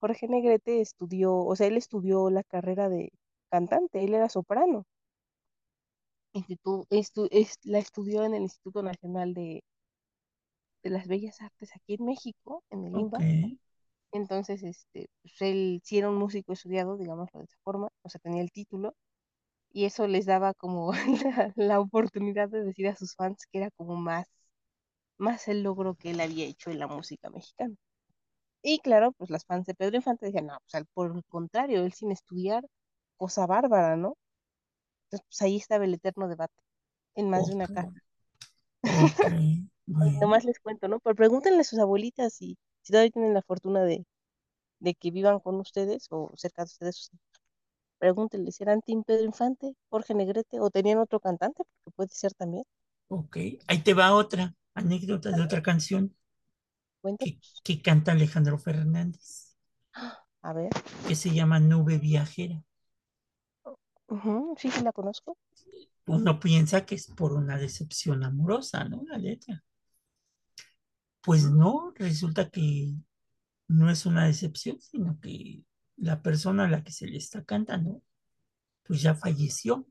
Jorge Negrete estudió, o sea, él estudió la carrera de cantante, él era soprano, la estudió en el Instituto Nacional de las Bellas Artes aquí en México, en el IMBA. Okay. Entonces, pues él sí era un músico estudiado, digámoslo de esa forma, o sea, tenía el título, y eso les daba como la oportunidad de decir a sus fans que era como más el logro que él había hecho en la música mexicana. Y claro, pues las fans de Pedro Infante decían, no, pues por el contrario, él sin estudiar, cosa bárbara, ¿no? Entonces, pues ahí estaba el eterno debate, en más de una casa. Okay. Nomás les cuento, ¿no? Pero pregúntenle a sus abuelitas si todavía tienen la fortuna de que vivan con ustedes o cerca de ustedes, pregúntenles, ¿eran team Pedro Infante, Jorge Negrete o tenían otro cantante? Porque puede ser también. Ok, ahí te va otra anécdota de otra canción que canta Alejandro Fernández. A ver. Que se llama Nube Viajera. Uh-huh. Sí, sí la conozco. Uno piensa que es por una decepción amorosa, ¿no? La letra. Pues no, resulta que no es una decepción, sino que la persona a la que se le está cantando, pues ya falleció.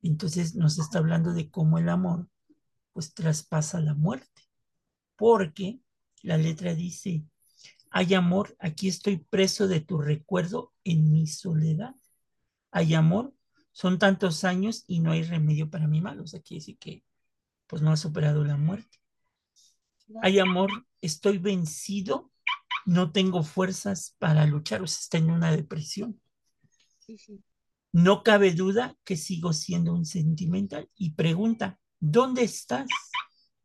Entonces nos está hablando de cómo el amor, pues traspasa la muerte. Porque la letra dice, hay amor, aquí estoy preso de tu recuerdo en mi soledad. Hay amor, son tantos años y no hay remedio para mi mal. O sea, quiere decir que pues no ha superado la muerte. Hay amor, estoy vencido, no tengo fuerzas para luchar, o sea, está en una depresión. Sí. No cabe duda que sigo siendo un sentimental. Y pregunta, ¿dónde estás?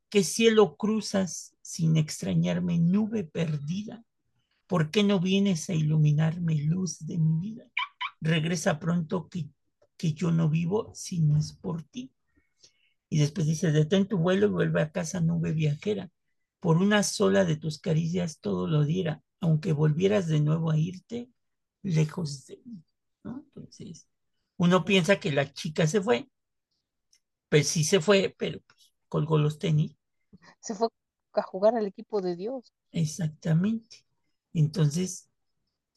¿Qué cielo cruzas sin extrañarme, nube perdida? ¿Por qué no vienes a iluminarme, luz de mi vida? Regresa pronto que yo no vivo si no es por ti. Y después dice, detén tu vuelo y vuelve a casa, nube viajera. Por una sola de tus caricias todo lo diera, aunque volvieras de nuevo a irte lejos de mí, ¿no? Entonces, uno piensa que la chica se fue, pues sí se fue, pero pues, colgó los tenis. Se fue a jugar al equipo de Dios. Exactamente. Entonces,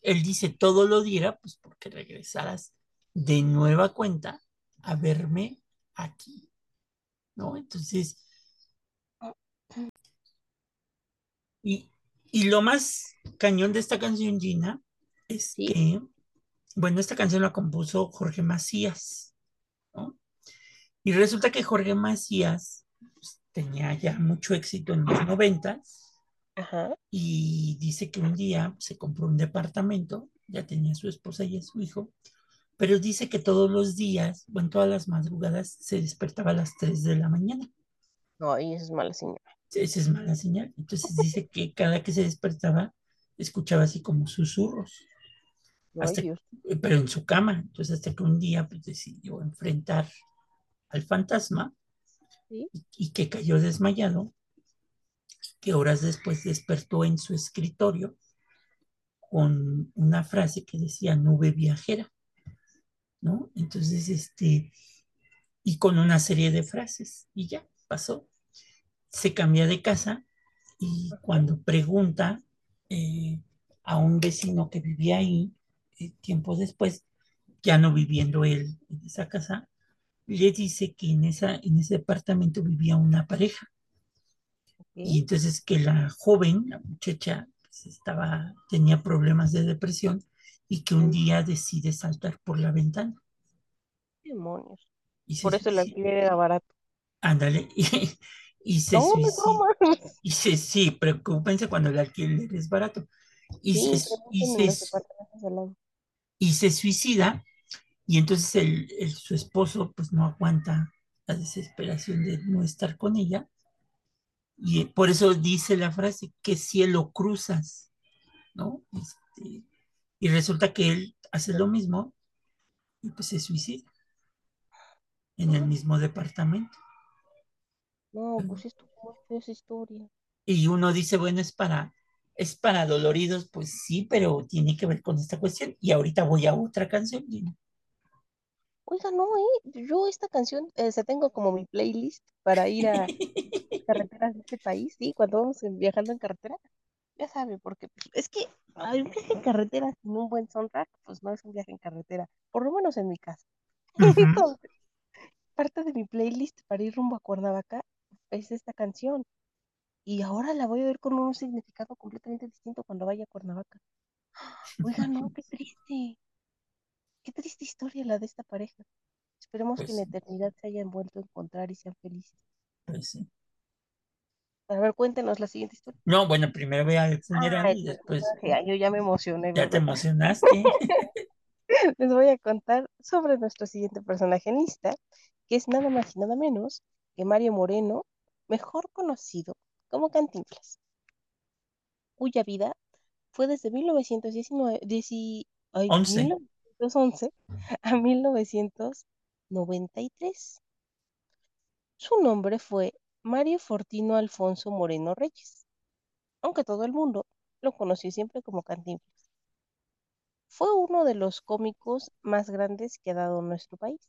él dice todo lo diera, pues porque regresaras de nueva cuenta a verme aquí, ¿no? Entonces... Y lo más cañón de esta canción, Gina, es sí. Que, bueno, esta canción la compuso Jorge Massias, ¿no? Y resulta que Jorge Massias pues, tenía ya mucho éxito en los 90s. Ajá. Y dice que un día se compró un departamento, ya tenía a su esposa y a su hijo, pero dice que todos los días, bueno, todas las madrugadas se despertaba a las 3 de la mañana. No, y eso es mala señal. Esa es mala señal. Entonces dice que cada que se despertaba escuchaba así como susurros, pero en su cama. Entonces hasta que un día pues, decidió enfrentar al fantasma. ¿Sí? y que cayó desmayado, que horas después despertó en su escritorio con una frase que decía nube viajera, ¿no? Entonces y con una serie de frases y ya pasó. Se cambia de casa y cuando pregunta a un vecino que vivía ahí, tiempo después, ya no viviendo él en esa casa, le dice que en ese departamento vivía una pareja. Okay. Y entonces que la joven, la muchacha, pues, tenía problemas de depresión y que un día decide saltar por la ventana. Demonios. Y por eso el alquiler era barato. Ándale. Y se suicida. Sí, preocúpense cuando el alquiler es barato. Y se suicida. Y entonces su esposo pues no aguanta la desesperación de no estar con ella. Y por eso dice la frase, ¿qué cielo cruzas? ¿No? Y resulta que él hace lo mismo y pues se suicida en el mismo departamento. No, pues esto es historia. Y uno dice, bueno, es para doloridos, pues sí, pero tiene que ver con esta cuestión. Y ahorita voy a otra canción, Lina. Oiga, no, yo esta canción tengo como mi playlist para ir a carreteras de este país, sí, cuando vamos viajando en carretera, ya sabe, porque es que un viaje en carretera sin un buen soundtrack, pues no es un viaje en carretera, por lo menos en mi casa. Entonces, parte de mi playlist para ir rumbo a Cuernavaca es esta canción, y ahora la voy a ver con un significado completamente distinto cuando vaya a Cuernavaca. Oiga, no, qué triste. Qué triste historia la de esta pareja. Esperemos que en la eternidad se hayan vuelto a encontrar y sean felices. Pues sí. A ver, cuéntenos la siguiente historia. No, bueno, primero voy al funeral y después... Yo ya me emocioné. Ya te emocionaste. Les voy a contar sobre nuestro siguiente personaje en lista, que es nada más y nada menos que Mario Moreno, mejor conocido como Cantinflas, cuya vida fue desde 1911 a 1993. Su nombre fue Mario Fortino Alfonso Moreno Reyes, aunque todo el mundo lo conoció siempre como Cantinflas. Fue uno de los cómicos más grandes que ha dado nuestro país.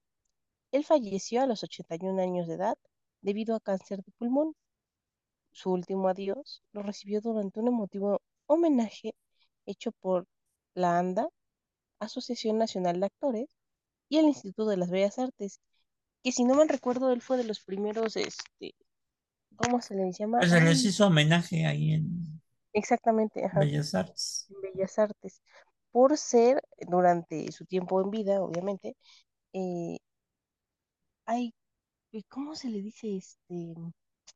Él falleció a los 81 años de edad debido a cáncer de pulmón. Su último adiós lo recibió durante un emotivo homenaje hecho por la ANDA, Asociación Nacional de Actores, y el Instituto de las Bellas Artes, que si no mal recuerdo, él fue de los primeros, ¿cómo se les llama? Pues se les hizo homenaje ahí en... Exactamente, ajá. Bellas Artes. Bellas Artes, por ser, durante su tiempo en vida, obviamente, ¿cómo se le dice?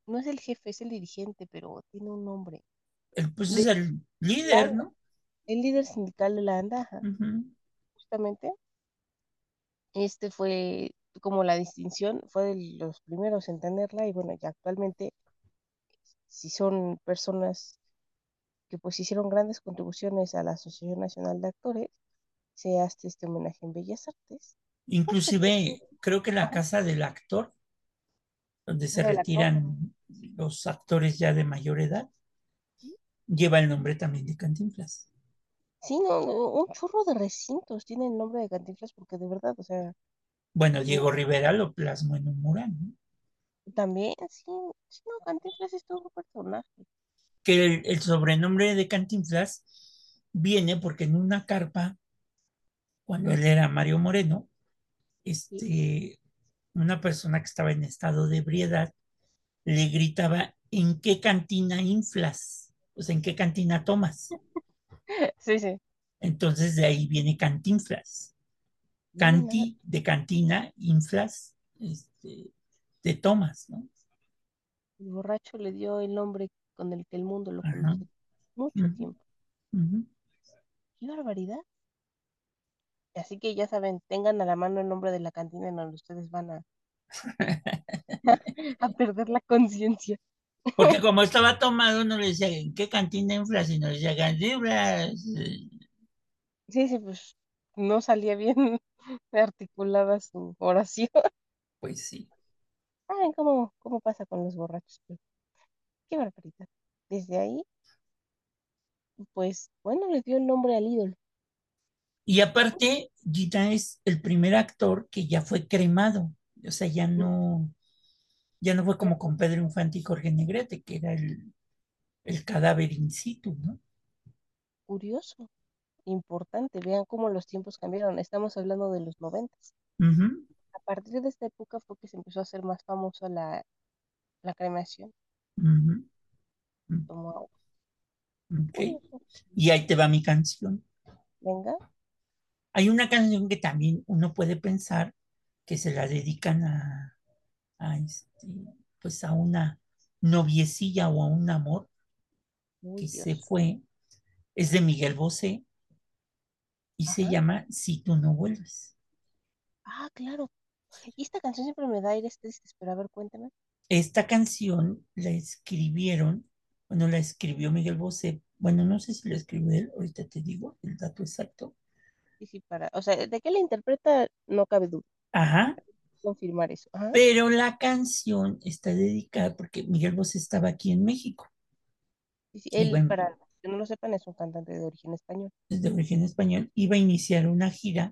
No es el jefe, es el dirigente, pero tiene un nombre. Es el líder, ¿no? El líder sindical de la ANDA, justamente. Este fue como la distinción, fue de los primeros en tenerla, y bueno, ya actualmente, si son personas que pues hicieron grandes contribuciones a la Asociación Nacional de Actores, se hace este homenaje en Bellas Artes. Inclusive, creo que la casa del actor, donde se retiran los actores ya de mayor edad, lleva el nombre también de Cantinflas. Sí, no, un chorro de recintos tiene el nombre de Cantinflas porque de verdad, o sea... Bueno, Diego Rivera lo plasmó en un mural, ¿no? También, sí, no, Cantinflas es todo un personaje. Que el sobrenombre de Cantinflas viene porque en una carpa, cuando él era Mario Moreno, una persona que estaba en estado de ebriedad le gritaba, ¿en qué cantina inflas? O sea, ¿en qué cantina tomas? Sí. Entonces de ahí viene Cantinflas. Canti de cantina, inflas de tomas, ¿no? El borracho le dio el nombre con el que el mundo lo conoce mucho tiempo. ¡Qué barbaridad! Así que ya saben, tengan a la mano el nombre de la cantina en donde ustedes van a perder la conciencia. Porque como estaba tomado, no le decía, ¿en qué cantina inflas? Sino le decía, Cantinflas. Sí, pues no salía bien articulada su oración. Pues sí. Ay, ¿cómo pasa con los borrachos? Qué barbaridad. Desde ahí, pues, bueno, le dio el nombre al ídolo. Y aparte, Gita es el primer actor que ya fue cremado. O sea, ya no fue como con Pedro Infante y Jorge Negrete, que era el cadáver in situ, ¿no? Curioso, importante, vean cómo los tiempos cambiaron, estamos hablando de los 90s. A partir de esta época fue que se empezó a hacer más famosa la cremación. Okay. Y ahí te va mi canción. Venga. Hay una canción que también uno puede pensar que se la dedican pues a una noviecilla o a un amor que se fue. Es de Miguel Bosé y se llama Si tu no vuelves. Ah, claro. Y esta canción siempre me da aires tristes, pero a ver, cuéntame. Esta canción la escribieron, bueno, la escribió Miguel Bosé. Bueno, no sé si la escribió él, ahorita te digo el dato exacto. Sí, para, o sea, de qué la interpreta no cabe duda. Ajá. Confirmar eso. Ajá. Pero la canción está dedicada porque Miguel Bosé estaba aquí en México. Sí, él, bueno, para que no lo sepan, es un cantante de origen español. Es de origen español. Iba a iniciar una gira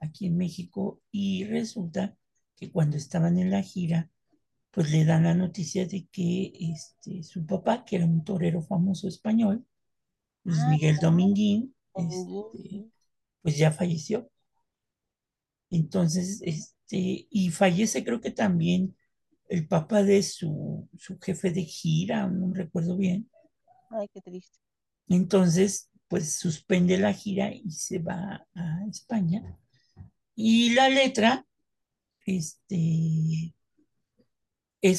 aquí en México y resulta que cuando estaban en la gira, pues le dan la noticia de que su papá, que era un torero famoso español, Luis Miguel Dominguín, pues ya falleció. Entonces, y fallece creo que también el papá de su jefe de gira, no recuerdo bien. Ay, qué triste. Entonces, pues suspende la gira y se va a España. Y la letra, es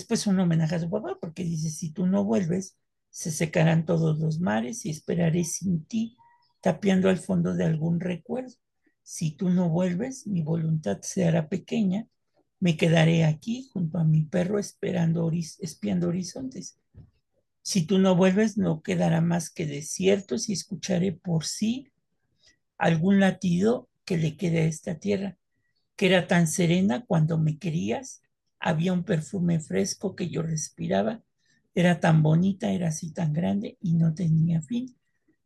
pues un homenaje a su papá, porque dice, si tú no vuelves, se secarán todos los mares y esperaré sin ti, tapeando al fondo de algún recuerdo. Si tú no vuelves, mi voluntad se hará pequeña, me quedaré aquí junto a mi perro espiando horizontes. Si tú no vuelves, no quedará más que desiertos y escucharé por sí algún latido que le quede a esta tierra, que era tan serena cuando me querías, había un perfume fresco que yo respiraba, era tan bonita, era así tan grande y no tenía fin,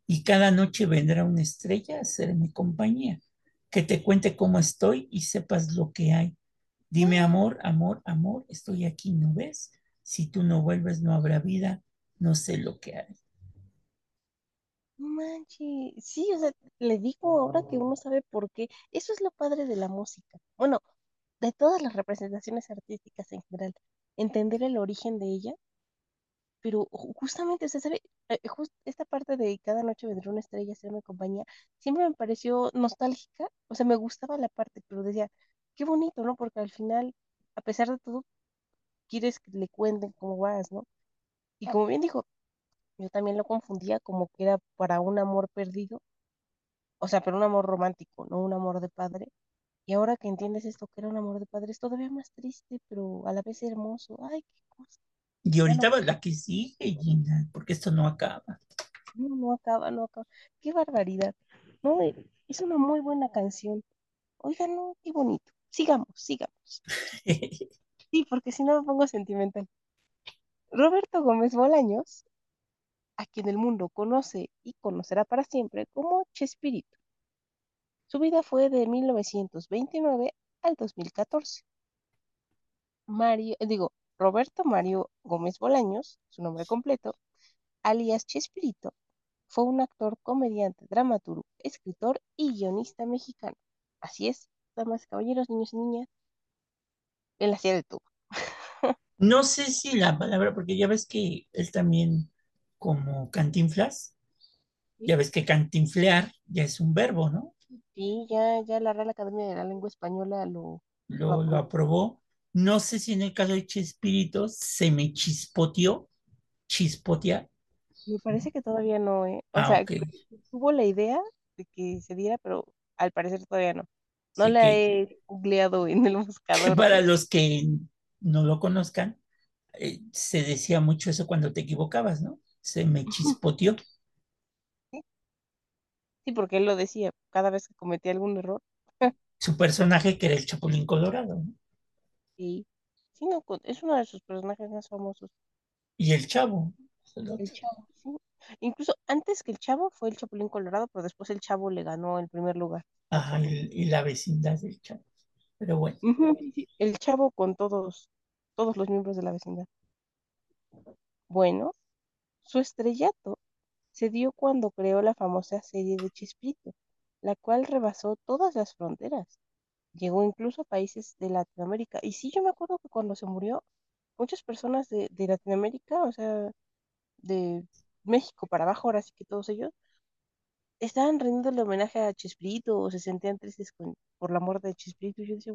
y cada noche vendrá una estrella a hacerme compañía, que te cuente cómo estoy y sepas lo que hay, dime amor, amor, amor, estoy aquí, ¿no ves? Si tú no vuelves no habrá vida, no sé lo que hay. Manche, sí, o sea, le digo ahora que uno sabe por qué. Eso es lo padre de la música. Bueno, de todas las representaciones artísticas en general, entender el origen de ella, pero justamente, o sea, ¿sabe? Esta parte de cada noche vendrá una estrella a hacerme compañía, siempre me pareció nostálgica, o sea, me gustaba la parte, pero decía, qué bonito, ¿no? Porque al final, a pesar de todo, quieres que le cuenten cómo vas, ¿no? Y como bien dijo, yo también lo confundía como que era para un amor perdido, o sea, pero un amor romántico, no un amor de padre. Y ahora que entiendes esto, que era un amor de padre, es todavía más triste, pero a la vez hermoso. Ay, qué cosa. Y ahorita bueno, la que sigue, Gina, porque esto no acaba. No acaba. Qué barbaridad. No, es una muy buena canción. Oigan, no, qué bonito. Sigamos. Sí, porque si no me pongo sentimental. Roberto Gómez Bolaños, a quien el mundo conoce y conocerá para siempre como Chespirito. Su vida fue de 1929 al 2014. Roberto Mario Gómez Bolaños, su nombre completo, alias Chespirito, fue un actor, comediante, dramaturgo, escritor y guionista mexicano. Así es, damas, caballeros, niños y niñas, él hacía de todo. No sé si la palabra, porque ya ves que él también... como Cantinflas, ya ves que cantinflear ya es un verbo, ¿no? Sí, ya la Real Academia de la Lengua Española lo aprobó. No sé si en el caso de Chespirito se me chispotear. Me parece que todavía no, ¿eh? O sea, okay. Tuvo la idea de que se diera, pero al parecer todavía no. He googleado en el buscador. Para los que no lo conozcan, se decía mucho eso cuando te equivocabas, ¿no? Se me chispoteó. Sí, porque él lo decía cada vez que cometía algún error. Su personaje que era el Chapulín Colorado, ¿no? Sí, no, es uno de sus personajes más famosos. Y el Chavo. El Chavo, sí. Incluso antes que el Chavo fue el Chapulín Colorado, pero después el Chavo le ganó el primer lugar. Ajá, y la vecindad del Chavo. Pero bueno. El Chavo con todos los miembros de la vecindad. Bueno. Su estrellato se dio cuando creó la famosa serie de Chespirito, la cual rebasó todas las fronteras. Llegó incluso a países de Latinoamérica. Y sí, yo me acuerdo que cuando se murió, muchas personas de Latinoamérica, o sea, de México para abajo, ahora sí que todos ellos, estaban rendiendo el homenaje a Chespirito, o se sentían tristes por la muerte de Chespirito, y yo decía,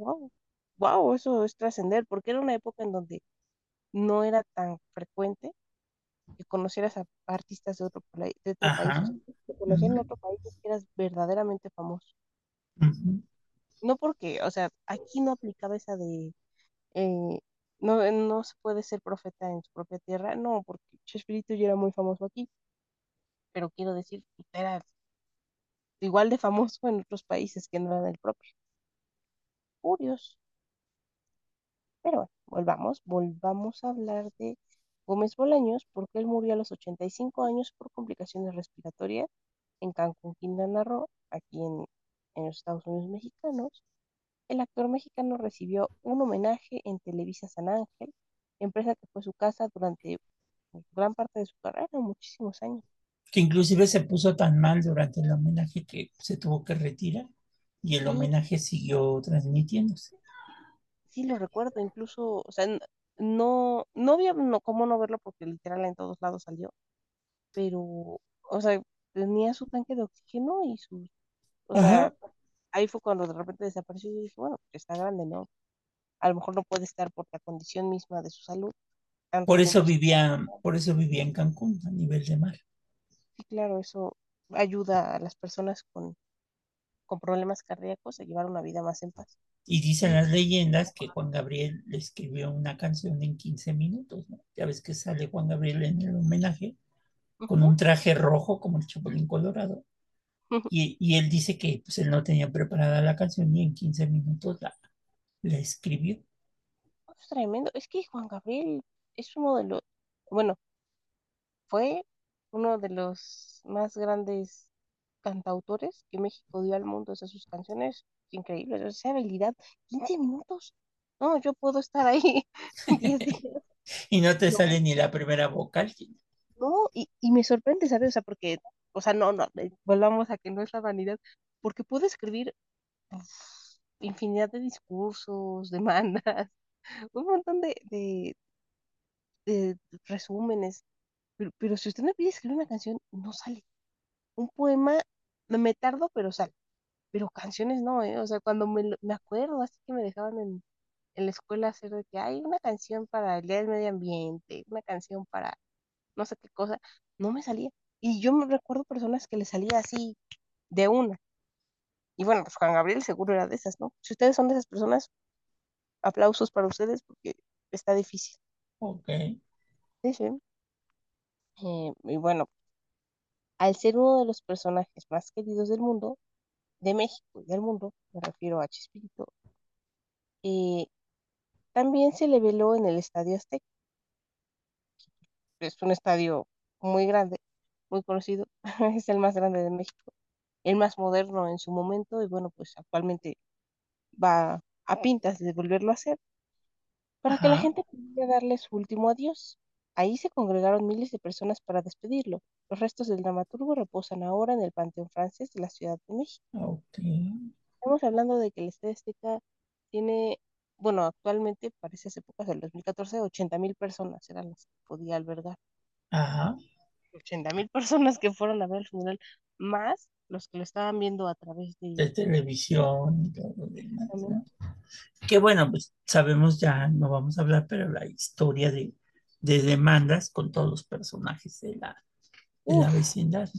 wow, eso es trascender, porque era una época en donde no era tan frecuente que conocieras a artistas de otro país, que conocieran a otro país, que eras verdaderamente famoso. Uh-huh. No porque, o sea, aquí no aplicaba esa de no se puede ser profeta en su propia tierra, no, porque Chespirito ya era muy famoso aquí, pero quiero decir, era igual de famoso en otros países que no eran el propio. Curioso. Pero bueno, volvamos a hablar de Gómez Bolaños, porque él murió a los 85 años por complicaciones respiratorias en Cancún, Quintana Roo, aquí en los Estados Unidos mexicanos. El actor mexicano recibió un homenaje en Televisa San Ángel, empresa que fue su casa durante gran parte de su carrera, muchísimos años. Que inclusive se puso tan mal durante el homenaje que se tuvo que retirar y el homenaje siguió transmitiéndose. Sí, lo recuerdo, incluso, o sea, no había cómo no verlo porque literal en todos lados salió, pero, o sea, tenía su tanque de oxígeno y su, o sea, ahí fue cuando de repente desapareció y dije, bueno, está grande, ¿no? A lo mejor no puede estar por la condición misma de su salud. Por eso vivía en Cancún, a nivel de mar. Sí, claro, eso ayuda a las personas con problemas cardíacos a llevar una vida más en paz. Y dicen las leyendas que Juan Gabriel le escribió una canción en 15 minutos, ¿no? Ya ves que sale Juan Gabriel en el homenaje con un traje rojo como el Chapulín Colorado. Y él dice que pues, él no tenía preparada la canción y en 15 minutos la escribió. Es tremendo. Es que Juan Gabriel es uno de los... Bueno, fue uno de los más grandes cantautores que México dio al mundo. O sea, sus canciones increíbles. Esa habilidad. 15 minutos. No, yo puedo estar ahí. Y no te sale ni la primera vocal. No, y me sorprende, ¿sabes? O sea, porque... O sea, no, volvamos a que no es la vanidad, porque pude escribir infinidad de discursos, demandas, un montón de resúmenes, pero si usted me pide escribir una canción, no sale. Un poema, me tardo, pero sale. Pero canciones no, ¿eh? O sea, cuando me acuerdo, así que me dejaban en la escuela hacer de que hay una canción para el Día del Medio Ambiente, una canción para no sé qué cosa, no me salía. Y yo me recuerdo personas que le salía así de una. Y bueno, pues Juan Gabriel seguro era de esas, ¿no? Si ustedes son de esas personas, aplausos para ustedes porque está difícil. Ok. Sí. Y bueno, al ser uno de los personajes más queridos del mundo, de México y del mundo, me refiero a Chespirito, también se le veló en el Estadio Azteca. Es un estadio muy grande, muy conocido, es el más grande de México, el más moderno en su momento, y bueno, pues actualmente va a pintas de volverlo a hacer, para que la gente pudiera darle su último adiós. Ahí se congregaron miles de personas para despedirlo. Los restos del dramaturgo reposan ahora en el Panteón Francés de la Ciudad de México. Okay. Estamos hablando de que el Estadio Azteca tiene, bueno, actualmente, para esas épocas del 2014, 80,000 personas eran las que podía albergar. 80,000 personas que fueron a ver el funeral, más los que lo estaban viendo a través de televisión y todo lo demás, ¿no? Que bueno, pues sabemos ya, no vamos a hablar, pero la historia de demandas con todos los personajes de la vecindad,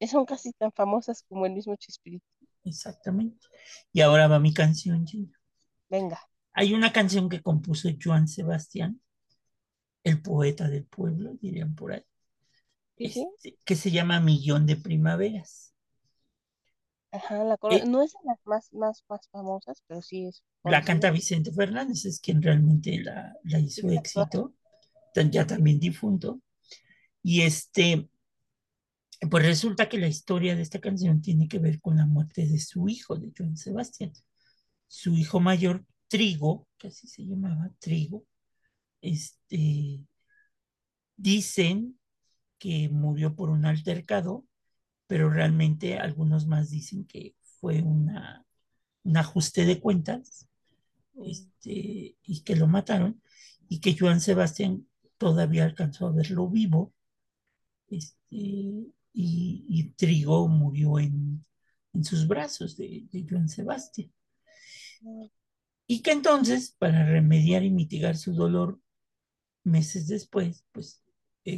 ¿no? Son casi tan famosas como el mismo Chespirito. Exactamente. Y ahora va mi canción, Gina. Venga. Hay una canción que compuso Joan Sebastián, el poeta del pueblo, dirían por ahí. Que se llama Millón de Primaveras. Ajá, no es de las más famosas, pero sí es. La canta Vicente Fernández, es quien realmente la hizo éxito, ya también difunto. Y pues resulta que la historia de esta canción tiene que ver con la muerte de su hijo, de Joan Sebastián. Su hijo mayor, Trigo, que así se llamaba, Trigo, dicen que murió por un altercado, pero realmente algunos más dicen que fue un ajuste de cuentas y que lo mataron, y que Joan Sebastián todavía alcanzó a verlo vivo y Trigó murió en sus brazos de Joan Sebastián. Y que entonces, para remediar y mitigar su dolor, meses después, pues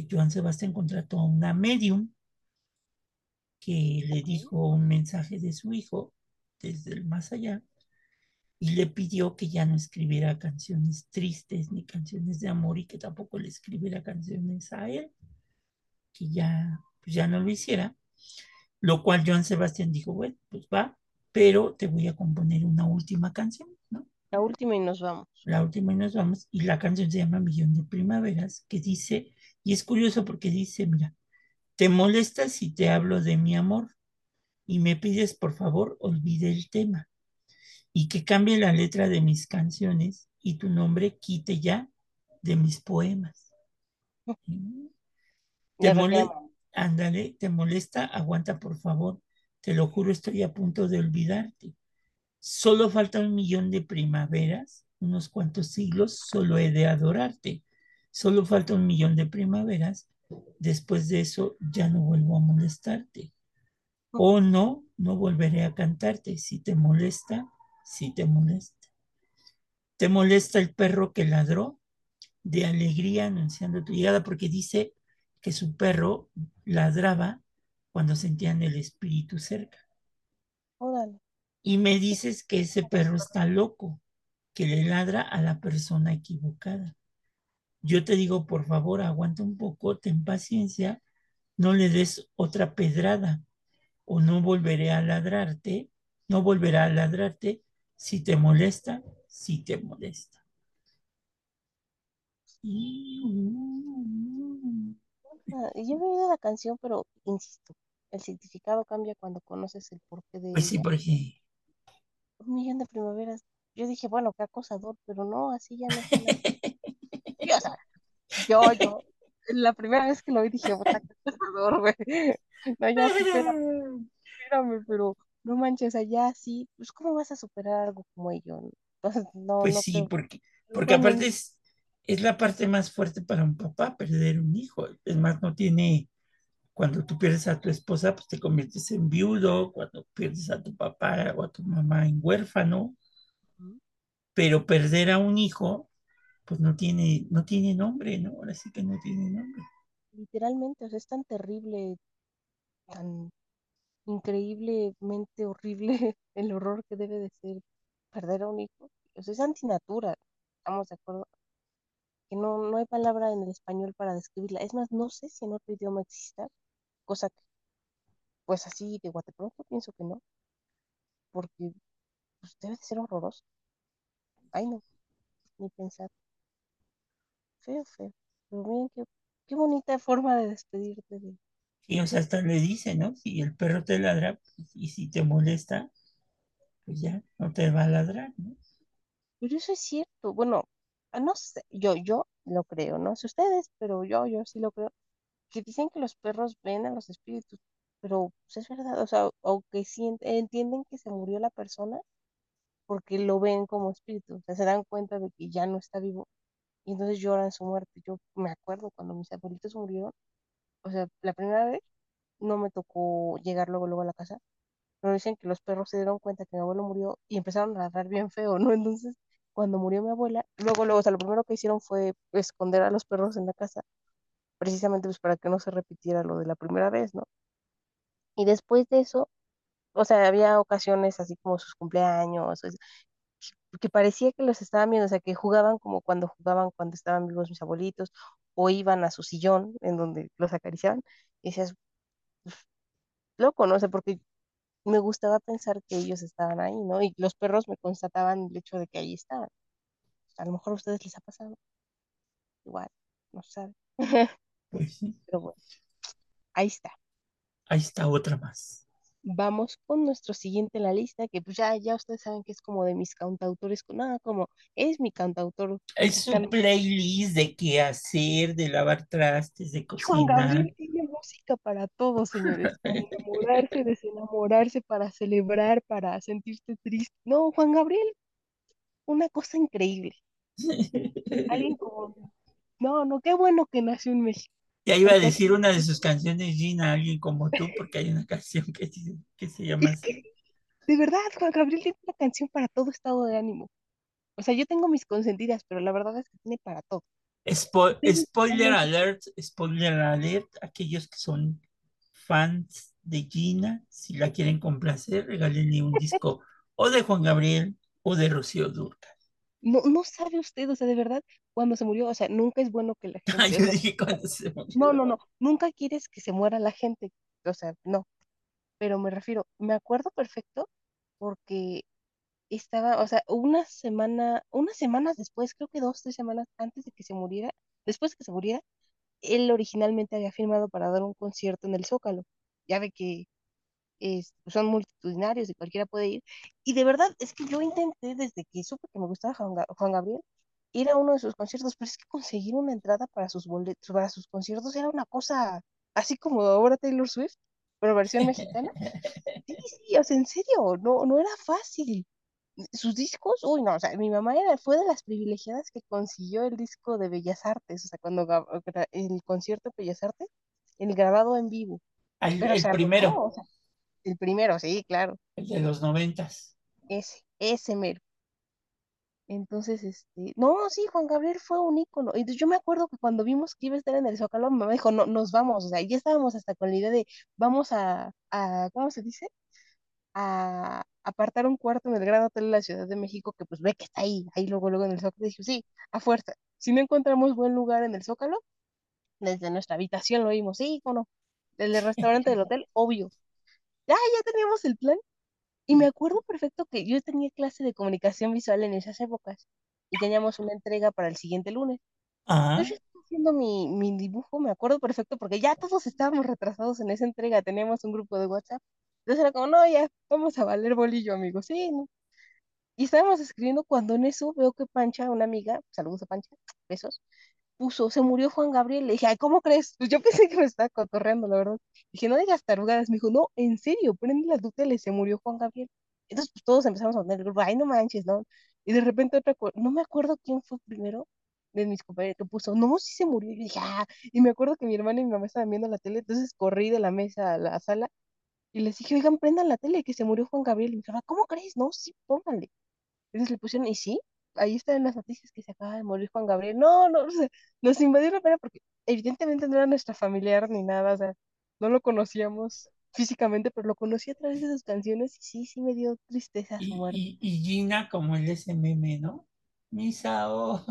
Joan Sebastián contrató a una médium que le dijo un mensaje de su hijo desde el más allá y le pidió que ya no escribiera canciones tristes ni canciones de amor y que tampoco le escribiera canciones a él, que ya, pues ya no lo hiciera, lo cual Joan Sebastián dijo, bueno, pues va, pero te voy a componer una última canción, ¿no? La última y nos vamos. La última y nos vamos, y la canción se llama Millón de Primaveras, que dice, y es curioso porque dice, mira, te molestas si te hablo de mi amor y me pides por favor olvide el tema y que cambie la letra de mis canciones y tu nombre quite ya de mis poemas. Ándale, te molesta, aguanta por favor, te lo juro, estoy a punto de olvidarte. Solo falta 1,000,000 de primaveras, unos cuantos siglos, solo he de adorarte. Solo falta 1,000,000 de primaveras, después de eso ya no vuelvo a molestarte. O no, no volveré a cantarte, si te molesta, si te molesta. Te molesta el perro que ladró de alegría anunciando tu llegada, porque dice que su perro ladraba cuando sentían el espíritu cerca. Órale. Y me dices que ese perro está loco, que le ladra a la persona equivocada. Yo te digo, por favor, aguanta un poco, ten paciencia, no le des otra pedrada o no volveré a ladrarte, no volverá a ladrarte si te molesta, si te molesta. Yo me he oído la canción, pero insisto, el significado cambia cuando conoces el porqué de... Pues sí, porque... 1,000,000 de primaveras. Yo dije, bueno, qué acosador, pero no, así ya no... Yo, la primera vez que lo vi dije, puta, qué acosador, güey. No, ya sí, espérame, pero no manches, allá sí, pues cómo vas a superar algo como ello. Entonces, no, pues no sí, creo. porque aparte es la parte más fuerte para un papá, perder un hijo. Es más, no tiene, cuando tú pierdes a tu esposa, pues te conviertes en viudo, cuando pierdes a tu papá o a tu mamá en huérfano, pero perder a un hijo, pues no tiene nombre, ¿no? Ahora sí que no tiene nombre. Literalmente, o sea, es tan terrible, tan increíblemente horrible el horror que debe de ser perder a un hijo. O sea, es antinatura, estamos de acuerdo. Que no hay palabra en el español para describirla. Es más, no sé si en otro idioma exista, cosa que, pues así de guatepronto pienso que no, porque pues, debe de ser horroroso. Ay, no, ni pensar. Feo, feo. Pero miren qué bonita forma de despedirte de... Y o sea, hasta le dice, ¿no? Si el perro te ladra y si te molesta, pues ya no te va a ladrar, ¿no? Pero eso es cierto. Bueno, no sé, yo lo creo, no sé ustedes, pero yo sí lo creo, que dicen que los perros ven a los espíritus, pero pues, es verdad, o sea, o que entienden que se murió la persona porque lo ven como espíritu, o sea, se dan cuenta de que ya no está vivo y entonces lloran su muerte. Yo me acuerdo cuando mis abuelitos murieron, o sea, la primera vez no me tocó llegar luego a la casa, pero dicen que los perros se dieron cuenta que mi abuelo murió y empezaron a ladrar bien feo, ¿no? Entonces, cuando murió mi abuela, luego, o sea, lo primero que hicieron fue esconder a los perros en la casa, precisamente pues para que no se repitiera lo de la primera vez, ¿no? Y después de eso, o sea, había ocasiones así como sus cumpleaños, que parecía que los estaban viendo, o sea, que jugaban cuando estaban vivos mis abuelitos, o iban a su sillón en donde los acariciaban, y decías, loco, ¿no? O sea, porque me gustaba pensar que ellos estaban ahí, ¿no? Y los perros me constataban el hecho de que ahí estaban. A lo mejor a ustedes les ha pasado. Igual, no saben. Pues sí. Pero bueno, ahí está. Ahí está otra más. Vamos con nuestro siguiente en la lista, que pues ya ustedes saben que es como de mis cantautores, nada como es mi cantautor. Es un playlist de qué hacer, de lavar trastes, de cocinar. Juan Gabriel tiene música para todo, señores, para enamorarse, desenamorarse, para celebrar, para sentirse triste. No, Juan Gabriel, una cosa increíble. Alguien como, no, qué bueno que nació en México. Ya iba a decir una de sus canciones, Gina, alguien como tú, porque hay una canción que se llama así. De verdad, Juan Gabriel tiene una canción para todo estado de ánimo. O sea, yo tengo mis consentidas, pero la verdad es que tiene para todo. Spoiler alert, aquellos que son fans de Gina, si la quieren complacer, regálenle un disco o de Juan Gabriel o de Rocío Dúrcal. No sabe usted, o sea, de verdad, cuando se murió, o sea, nunca es bueno que la gente... Yo dije cuando se murió. No, nunca quieres que se muera la gente, o sea, no. Pero me refiero, me acuerdo perfecto porque estaba, o sea, unas semanas después, creo que 2, 3 semanas antes de que se muriera, después de que se muriera, él originalmente había firmado para dar un concierto en el Zócalo. Ya ve que son multitudinarios y cualquiera puede ir. Y de verdad, es que yo intenté, desde que supe que me gustaba Juan Gabriel, ir a uno de sus conciertos, pero es que conseguir una entrada para sus boletos, para sus conciertos era una cosa, así como ahora Taylor Swift, pero versión mexicana. Sí, o sea, en serio, no era fácil. Sus discos, uy, no, o sea, mi mamá fue de las privilegiadas que consiguió el disco de Bellas Artes, o sea, cuando el concierto de Bellas Artes, el grabado en vivo. Pero, o sea, primero. No, o sea, el primero, sí, claro. El de los 90s. Ese mero. Entonces, no, sí, Juan Gabriel fue un ícono. Entonces yo me acuerdo que cuando vimos que iba a estar en el Zócalo, mi mamá dijo, no, nos vamos. O sea, ya estábamos hasta con la idea de, vamos a ¿cómo se dice? A apartar un cuarto en el Gran Hotel de la Ciudad de México, que pues ve que está ahí luego en el Zócalo. Dijo, sí, a fuerza. Si no encontramos buen lugar en el Zócalo, desde nuestra habitación lo vimos, sí, o no. Desde el restaurante del hotel, obvio. Ya teníamos el plan. Y me acuerdo perfecto que yo tenía clase de comunicación visual en esas épocas. Y teníamos una entrega para el siguiente lunes. Ajá. Entonces yo estaba haciendo mi dibujo, me acuerdo perfecto, porque ya todos estábamos retrasados en esa entrega. Teníamos un grupo de WhatsApp. Entonces era como, no, ya, vamos a valer bolillo, amigos. Sí, ¿no? Y estábamos escribiendo cuando en eso veo que Pancha, una amiga, saludos a Pancha, besos, puso, se murió Juan Gabriel. Le dije, ay, ¿cómo crees? Pues yo pensé que me estaba cotorreando, la verdad. Le dije, no digas tarugadas. Me dijo, no, en serio, prende la tele, se murió Juan Gabriel. Entonces pues, todos empezamos a poner el grupo, ay, no manches, ¿no? Y de repente no me acuerdo quién fue primero de mis compañeros que puso, no, sí se murió. Y le dije, ah. Y me acuerdo que mi hermana y mi mamá estaban viendo la tele, entonces corrí de la mesa a la sala y les dije, oigan, prendan la tele, que se murió Juan Gabriel. Y me dijo, ¿cómo crees? No, sí, póngale. Entonces le pusieron, y sí, ahí están en las noticias que se acaba de morir Juan Gabriel. No, o sea, nos invadió la pena porque evidentemente no era nuestra familiar ni nada, o sea, no lo conocíamos físicamente, pero lo conocí a través de sus canciones y sí me dio tristeza su muerte. Y Gina como el SMM, ¿no? Mis ahorros.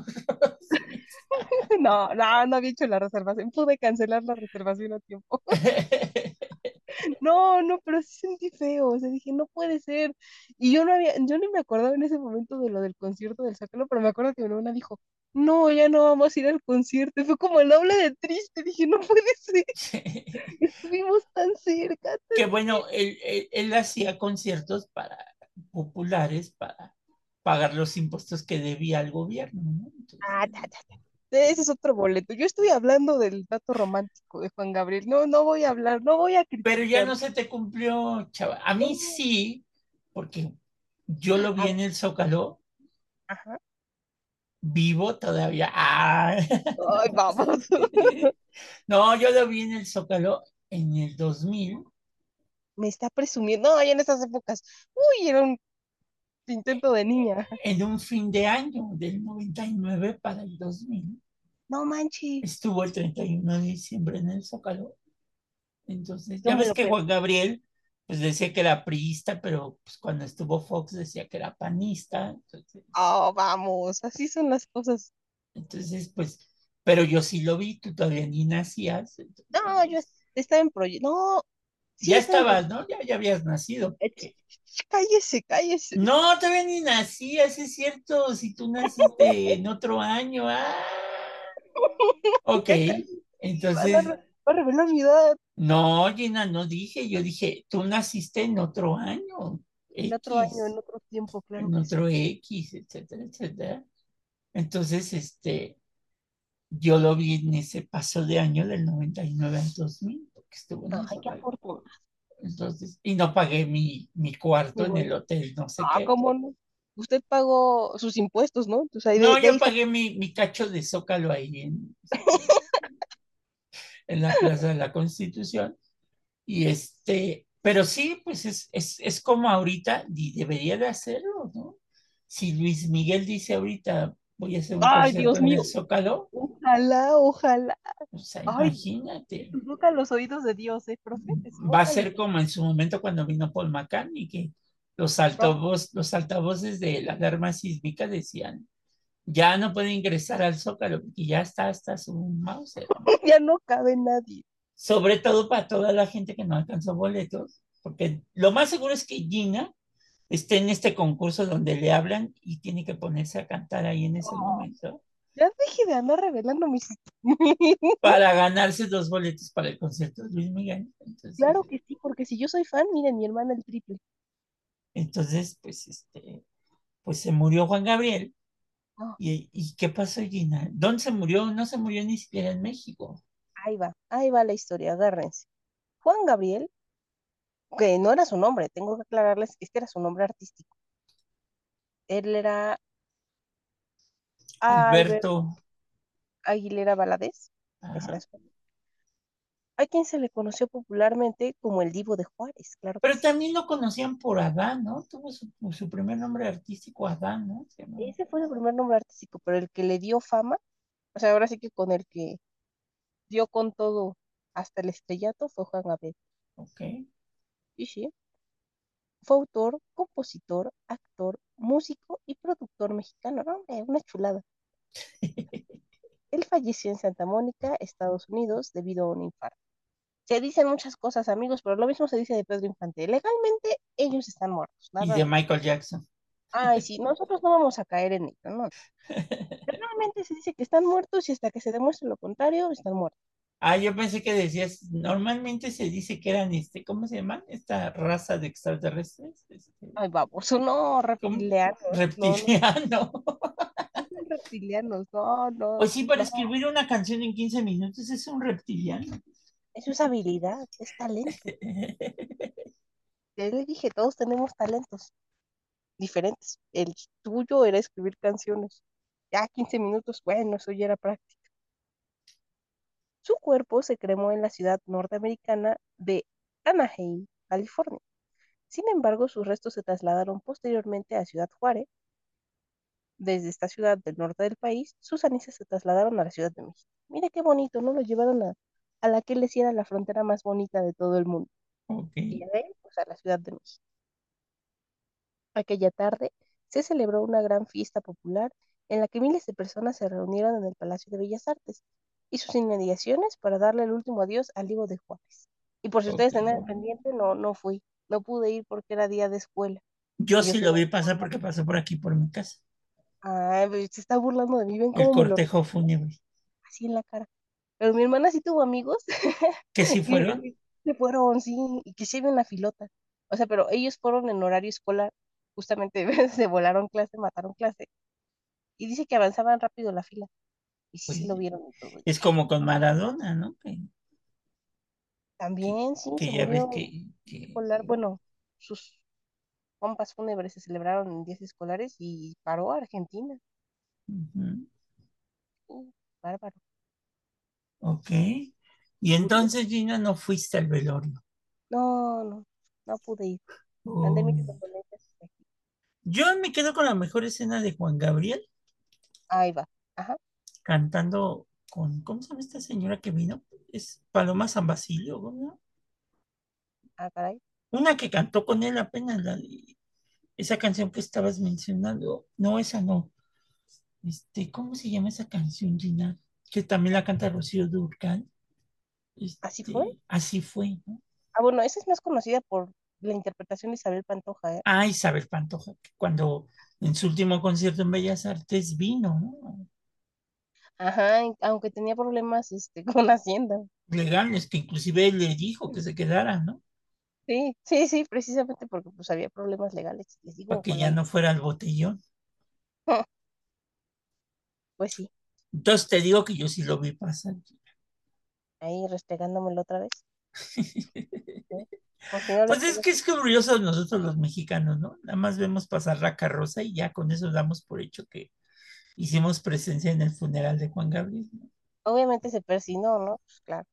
No había hecho la reservación, pude cancelar la reservación a tiempo. No, pero sí sentí feo, o sea, dije, no puede ser, y yo ni me acordaba en ese momento de lo del concierto del Zócalo, pero me acuerdo que mi hermana dijo, no, ya no vamos a ir al concierto, y fue como el doble de triste, dije, no puede ser, sí. Estuvimos tan cerca. Que bueno, él hacía conciertos para populares, para pagar los impuestos que debía al gobierno, ¿no? Entonces... Ese es otro boleto. Yo estoy hablando del dato romántico de Juan Gabriel. No voy a hablar, no voy a criticar. Pero ya no se te cumplió, chava. A mí sí, porque yo lo vi en el Zócalo. Ajá. Vivo todavía. ¡Ay! ¡Ay, vamos! No, yo lo vi en el Zócalo en el 2000. Me está presumiendo. No, en esas épocas. Uy, era un intento de niña. En un fin de año, del 99 para el 2000. No manches. Estuvo el 31 de diciembre en el Zócalo. Entonces, ya ves que Juan Gabriel pues decía que era priista, pero pues cuando estuvo Fox decía que era panista. Entonces... Oh, vamos, así son las cosas. Entonces, pues, pero yo sí lo vi, tú todavía ni nacías. Entonces... No, yo estaba en proyecto. No. Sí, ya estabas, ¿no? Ya habías nacido. Cállese. No, todavía ni nacías, es cierto. Si tú naciste en otro año. Ah. Ok, entonces... ¿Va a revelar mi edad? No, Gina, no dije. Yo dije, tú naciste en otro año. En otro tiempo, claro. En otro X, etcétera, etcétera. Entonces, yo lo vi en ese paso de año del 99 al 2000. Que estuvo en entonces, y no pagué mi cuarto en el hotel, no sé qué. ¿Cómo no? Usted pagó sus impuestos, ¿no? Entonces, yo pagué mi cacho de Zócalo ahí. en la Plaza de la Constitución. Y pero sí, pues es como ahorita debería de hacerlo, ¿no? Si Luis Miguel dice ahorita voy a hacer un concierto en el Zócalo. Ojalá, ojalá. O sea, imagínate. Toca los oídos de Dios, profetes. Va a ser como en su momento cuando vino Paul McCartney, que los altavoces de la alarma sísmica decían, ya no puede ingresar al Zócalo, porque ya está hasta su mouse. Ya no cabe nadie. Sobre todo para toda la gente que no alcanzó boletos, porque lo más seguro es que Gina esté en este concurso donde le hablan y tiene que ponerse a cantar ahí en ese momento. Ya dejé de andar revelando mis... para ganarse 2 boletos para el concierto de Luis Miguel. Entonces, claro que sí, porque si yo soy fan, miren, mi hermana el triple. Entonces, pues, pues se murió Juan Gabriel. Oh. ¿Y qué pasó, Gina? ¿Dónde se murió? No se murió ni siquiera en México. Ahí va la historia, agárrense. Juan Gabriel, que no era su nombre, tengo que aclararles, este era su nombre artístico. Él era... Alberto Aguilera Valadez. A quien se le conoció popularmente como el Divo de Juárez, claro. Pero también lo conocían por Adán, ¿no? Tuvo su primer nombre artístico Adán, ¿no? Ese fue su primer nombre artístico, pero el que le dio fama, o sea, ahora sí que con el que dio con todo hasta el estrellato fue Juan Gabriel. Ok. Y sí, fue autor, compositor, actor, músico y productor mexicano, ¿no? Una chulada. Él falleció en Santa Mónica, Estados Unidos, debido a un infarto. Se dicen muchas cosas, amigos, pero lo mismo se dice de Pedro Infante. Legalmente, ellos están muertos. Nada. Y de Michael Jackson. Ay, sí, nosotros no vamos a caer en ello, ¿no? Normalmente se dice que están muertos y hasta que se demuestre lo contrario, están muertos. Ah, yo pensé que decías, normalmente se dice que eran, ¿cómo se llaman? Esta raza de extraterrestres. Ay, vamos, no, reptilianos. Reptilianos. No, no. Reptilianos, no, no. Pues sí, para escribir una canción en 15 minutos es un reptiliano. Eso es habilidad, es talento. Yo le dije, todos tenemos talentos diferentes. El tuyo era escribir canciones. Ya 15 minutos, bueno, eso ya era práctica. Su cuerpo se cremó en la ciudad norteamericana de Anaheim, California. Sin embargo, sus restos se trasladaron posteriormente a Ciudad Juárez. Desde esta ciudad del norte del país, sus cenizas se trasladaron a la Ciudad de México. Mira qué bonito, ¿no? Lo llevaron a la que les era la frontera más bonita de todo el mundo. Okay. Y a él, pues, a la Ciudad de México. Aquella tarde se celebró una gran fiesta popular en la que miles de personas se reunieron en el Palacio de Bellas Artes y sus inmediaciones para darle el último adiós al Divo de Juárez. Y por si ustedes tenían pendiente, no fui. No pude ir porque era día de escuela. Yo sí lo vi pasar porque pasó por aquí, por mi casa. Ay, pero se está burlando de mí. ¿Ven cómo el cortejo fúnebre. Así en la cara. Pero mi hermana sí tuvo amigos. ¿Que sí fueron? Se fueron, sí. Y que sí ven la filota. O sea, pero ellos fueron en horario escolar. Justamente se volaron clase, mataron clase. Y dice que avanzaban rápido la fila. Y sí, pues, lo vieron todo. Es como con Maradona, ¿no? También, sí. Que ya ves que... Bueno, sus pompas fúnebres se celebraron en días escolares y paró a Argentina. Bárbaro. Ok. Y entonces, Gina, no fuiste al velorio. No pude ir. Andé mis componentes aquí. Yo me quedo con la mejor escena de Juan Gabriel. Ahí va, ajá. Cantando con, ¿cómo se llama esta señora que vino? Es Paloma San Basilio, ¿no? Ah, caray. Una que cantó con él apenas, esa canción que estabas mencionando. No, esa no. ¿Cómo se llama esa canción, Gina? Que también la canta Rocío Dúrcal. ¿Así fue? Así fue, ¿no? Ah, bueno, esa es más conocida por la interpretación de Isabel Pantoja, ¿eh? Ah, Isabel Pantoja, que cuando en su último concierto en Bellas Artes vino, ¿no? Ajá, aunque tenía problemas con Hacienda. Legales, que inclusive él le dijo que se quedara, ¿no? Sí, precisamente porque pues había problemas legales. Les digo, para que ya no fuera al botellón. Pues sí. Entonces te digo que yo sí lo vi pasar. Ahí, restregándomelo otra vez. Pues es que es curioso nosotros los mexicanos, ¿no? Nada más vemos pasar la carroza y ya con eso damos por hecho que hicimos presencia en el funeral de Juan Gabriel, ¿no? Obviamente se persinó, ¿no? Pues claro.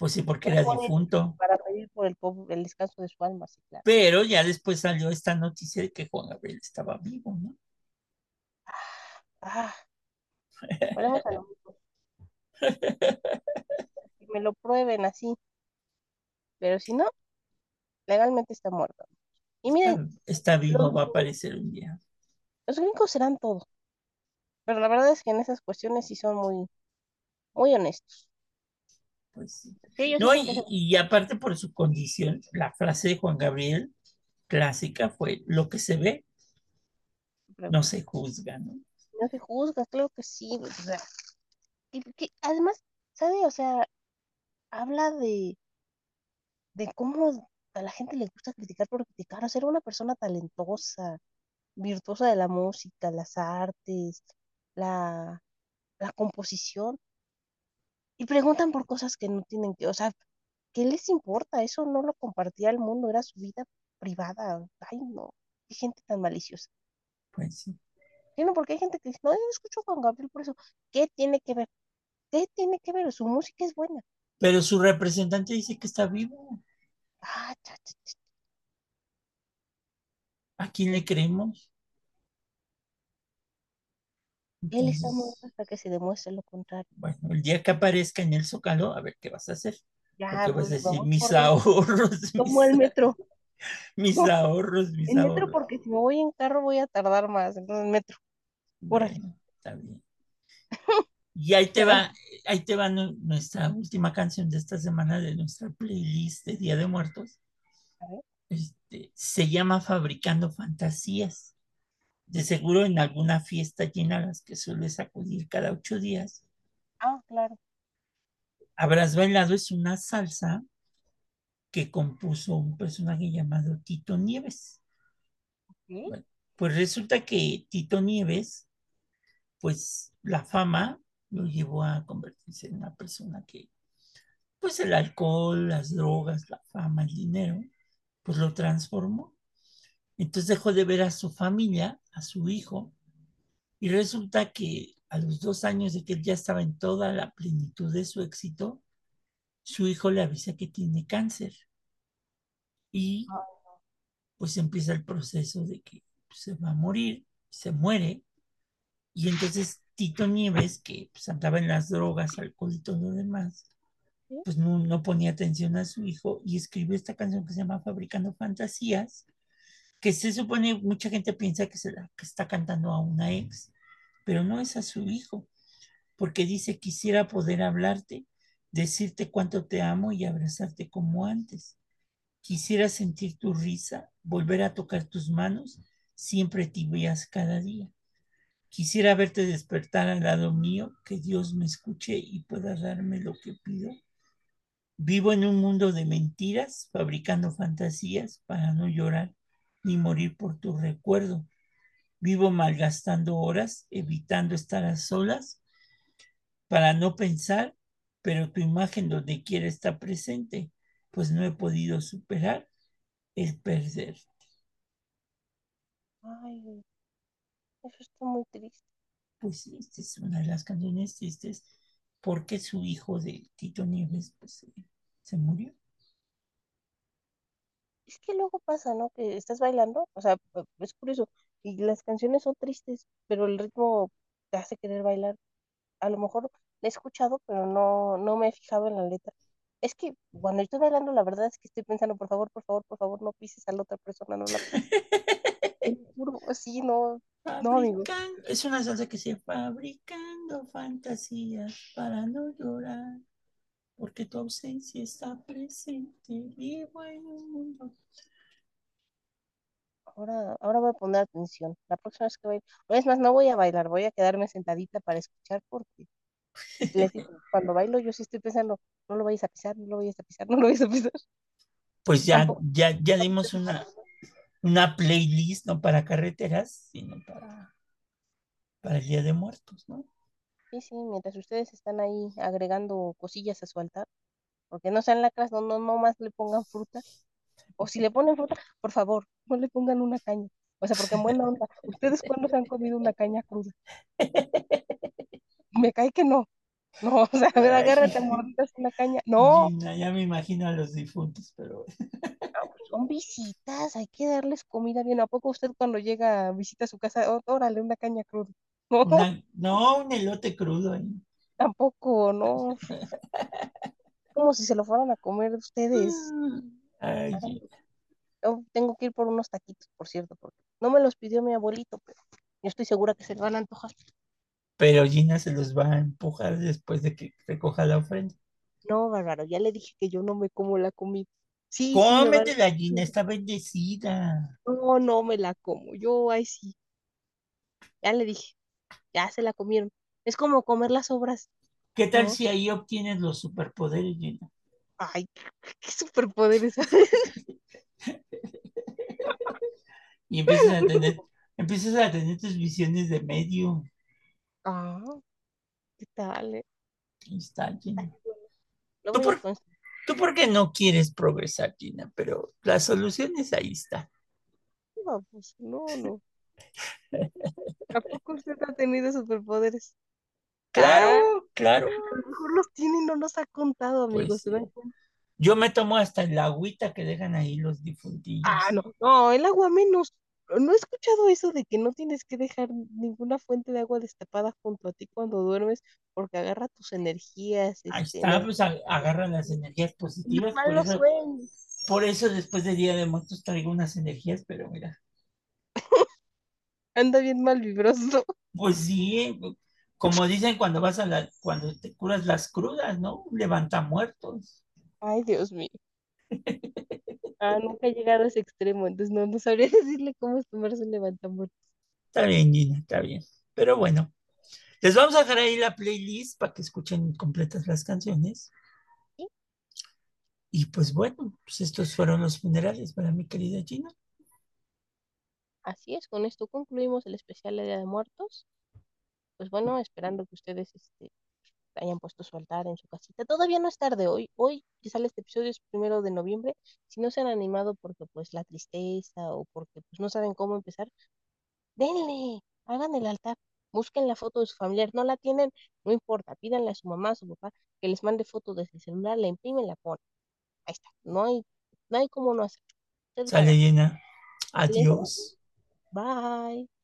Pues sí, porque era difunto. Para pedir por el descanso de su alma, sí, claro. Pero ya después salió esta noticia de que Juan Gabriel estaba vivo, ¿no? Volvemos a lo mismo. Que me lo prueben así. Pero si no, legalmente está muerto. Y miren. Está vivo, va a aparecer un día. Los gringos serán todo. Pero la verdad es que en esas cuestiones sí son muy honestos. Pues sí. Sí, no, y aparte por su condición, la frase de Juan Gabriel clásica fue: lo que se ve no se juzga, ¿no? No se juzga, claro que sí. O sea, que además, ¿sabe? O sea, habla de cómo a la gente le gusta criticar por criticar. O sea, era una persona talentosa, virtuosa de la música, las artes, la composición. Y preguntan por cosas que no tienen que, o sea, ¿qué les importa? Eso no lo compartía el mundo, era su vida privada. Ay, no, qué gente tan maliciosa. Pues sí. Sí, no, porque hay gente que dice, no, yo no escucho a Juan Gabriel por eso. ¿Qué tiene que ver? ¿Qué tiene que ver? Su música es buena. Pero su representante dice que está vivo. Ah, ¿a quién le creemos? Entonces, él está muerto hasta que se demuestre lo contrario. Bueno, el día que aparezca en el Zócalo, a ver qué vas a hacer. Ya, ¿qué pues, vas a decir? Mis ahorros. Como el metro. Mis ahorros, mis ahorros. El metro, porque si me voy en carro voy a tardar más. Entonces, el metro. Por ahí. Bueno, está bien. Y ahí te va nuestra última canción de esta semana de nuestra playlist de Día de Muertos. Se llama Fabricando Fantasías. De seguro en alguna fiesta llena a las que sueles acudir cada 8 días. Ah, claro. Habrás bailado, es una salsa que compuso un personaje llamado Tito Nieves. ¿Sí? Bueno, pues resulta que Tito Nieves, pues la fama lo llevó a convertirse en una persona que, pues el alcohol, las drogas, la fama, el dinero, pues lo transformó. Entonces dejó de ver a su familia, a su hijo, y resulta que a los 2 años de que él ya estaba en toda la plenitud de su éxito, su hijo le avisa que tiene cáncer. Y pues empieza el proceso de que pues, se va a morir, se muere, y entonces Tito Nieves, que pues, andaba en las drogas, alcohol y todo lo demás, pues no ponía atención a su hijo y escribió esta canción que se llama Fabricando Fantasías, que se supone, mucha gente piensa que está cantando a una ex, pero no es a su hijo, porque dice, quisiera poder hablarte, decirte cuánto te amo y abrazarte como antes. Quisiera sentir tu risa, volver a tocar tus manos, siempre tibias cada día. Quisiera verte despertar al lado mío, que Dios me escuche y pueda darme lo que pido. Vivo en un mundo de mentiras, fabricando fantasías para no llorar ni morir por tu recuerdo. Vivo malgastando horas, evitando estar a solas para no pensar, pero tu imagen donde quiera está presente, pues no he podido superar el perderte. Ay, eso está muy triste. Pues sí, esta es una de las canciones tristes porque su hijo de Tito Nieves pues, se murió. Es que luego pasa, ¿no? Que estás bailando, o sea, es curioso, y las canciones son tristes, pero el ritmo te hace querer bailar. A lo mejor la he escuchado, pero no me he fijado en la letra. Es que cuando estoy bailando, la verdad es que estoy pensando, por favor, no pises a la otra persona, no la pises. Sí, no, amigo. Es una salsa que se fabricando fantasías para no llorar. Porque tu ausencia está presente, vivo en un mundo. Ahora voy a poner atención. La próxima vez que voy, es más, no voy a bailar, voy a quedarme sentadita para escuchar porque les digo, cuando bailo yo sí estoy pensando, no lo vayas a pisar. Pues ya dimos una playlist, no para carreteras, sino para el Día de Muertos, ¿no? Sí, mientras ustedes están ahí agregando cosillas a su altar, porque no sean lacras, no más le pongan fruta, o si le ponen fruta, por favor, no le pongan una caña, o sea, porque en buena onda, ¿ustedes cuándo se han comido una caña cruda? Me cae que no, No, o sea, a ver, agárrate mordidas en la caña. No. Ya, ya me imagino a los difuntos, pero... No, son visitas, hay que darles comida bien. ¿A poco usted cuando llega, visita su casa, órale, una caña cruda? No, un elote crudo ahí. Tampoco, no. Como si se lo fueran a comer ustedes. Ay, yo tengo que ir por unos taquitos, por cierto, porque no me los pidió mi abuelito, pero yo estoy segura que se le van a antojar. Pero Gina se los va a empujar después de que recoja la ofrenda. No, Bárbaro, ya le dije que yo no me como la comida. Sí, cómetela, sí, Gina, está bendecida. No, no me la como, yo ahí sí. Ya le dije, ya se la comieron. Es como comer las sobras. ¿Qué tal si ahí obtienes los superpoderes, Gina? Ay, qué superpoderes. Y empiezas a tener tus visiones de medio. Ah, ¿qué tal? Está, Gina. No, ¿Tú porque no quieres progresar, Gina? Pero las soluciones ahí están. No, pues no. ¿A poco usted ha tenido superpoderes? Claro. A lo mejor los tiene y no nos ha contado, amigos. Pues, yo me tomo hasta el agüita que dejan ahí los difuntillos. Ah, no, el agua menos. No he escuchado eso de que no tienes que dejar ninguna fuente de agua destapada junto a ti cuando duermes, porque agarra tus energías. Ahí está, pues agarra las energías positivas. Por eso después de Día de Muertos traigo unas energías, pero mira. Anda bien mal vibroso. Pues sí, como dicen cuando vas cuando te curas las crudas, ¿no? Levanta muertos. Ay, Dios mío. Nunca he llegado a ese extremo, entonces no sabría decirle cómo es tomarse un levantamuertos. Está bien, Gina, está bien. Pero bueno, les vamos a dejar ahí la playlist para que escuchen completas las canciones. ¿Sí? Y pues bueno, pues estos fueron los funerales para mi querida Gina. Así es, con esto concluimos el especial de Día de Muertos. Pues bueno, esperando que ustedes hayan puesto su altar en su casita. Todavía no es tarde hoy. Hoy que sale este episodio es 1 de noviembre. Si no se han animado porque pues la tristeza o porque pues no saben cómo empezar, denle, hagan el altar, busquen la foto de su familiar. No la tienen, no importa, pídanle a su mamá, a su papá, que les mande fotos desde el celular, la imprimen, la ponen. Ahí está, no hay cómo no hacerlo. Sale, Llena. Adiós. Bye.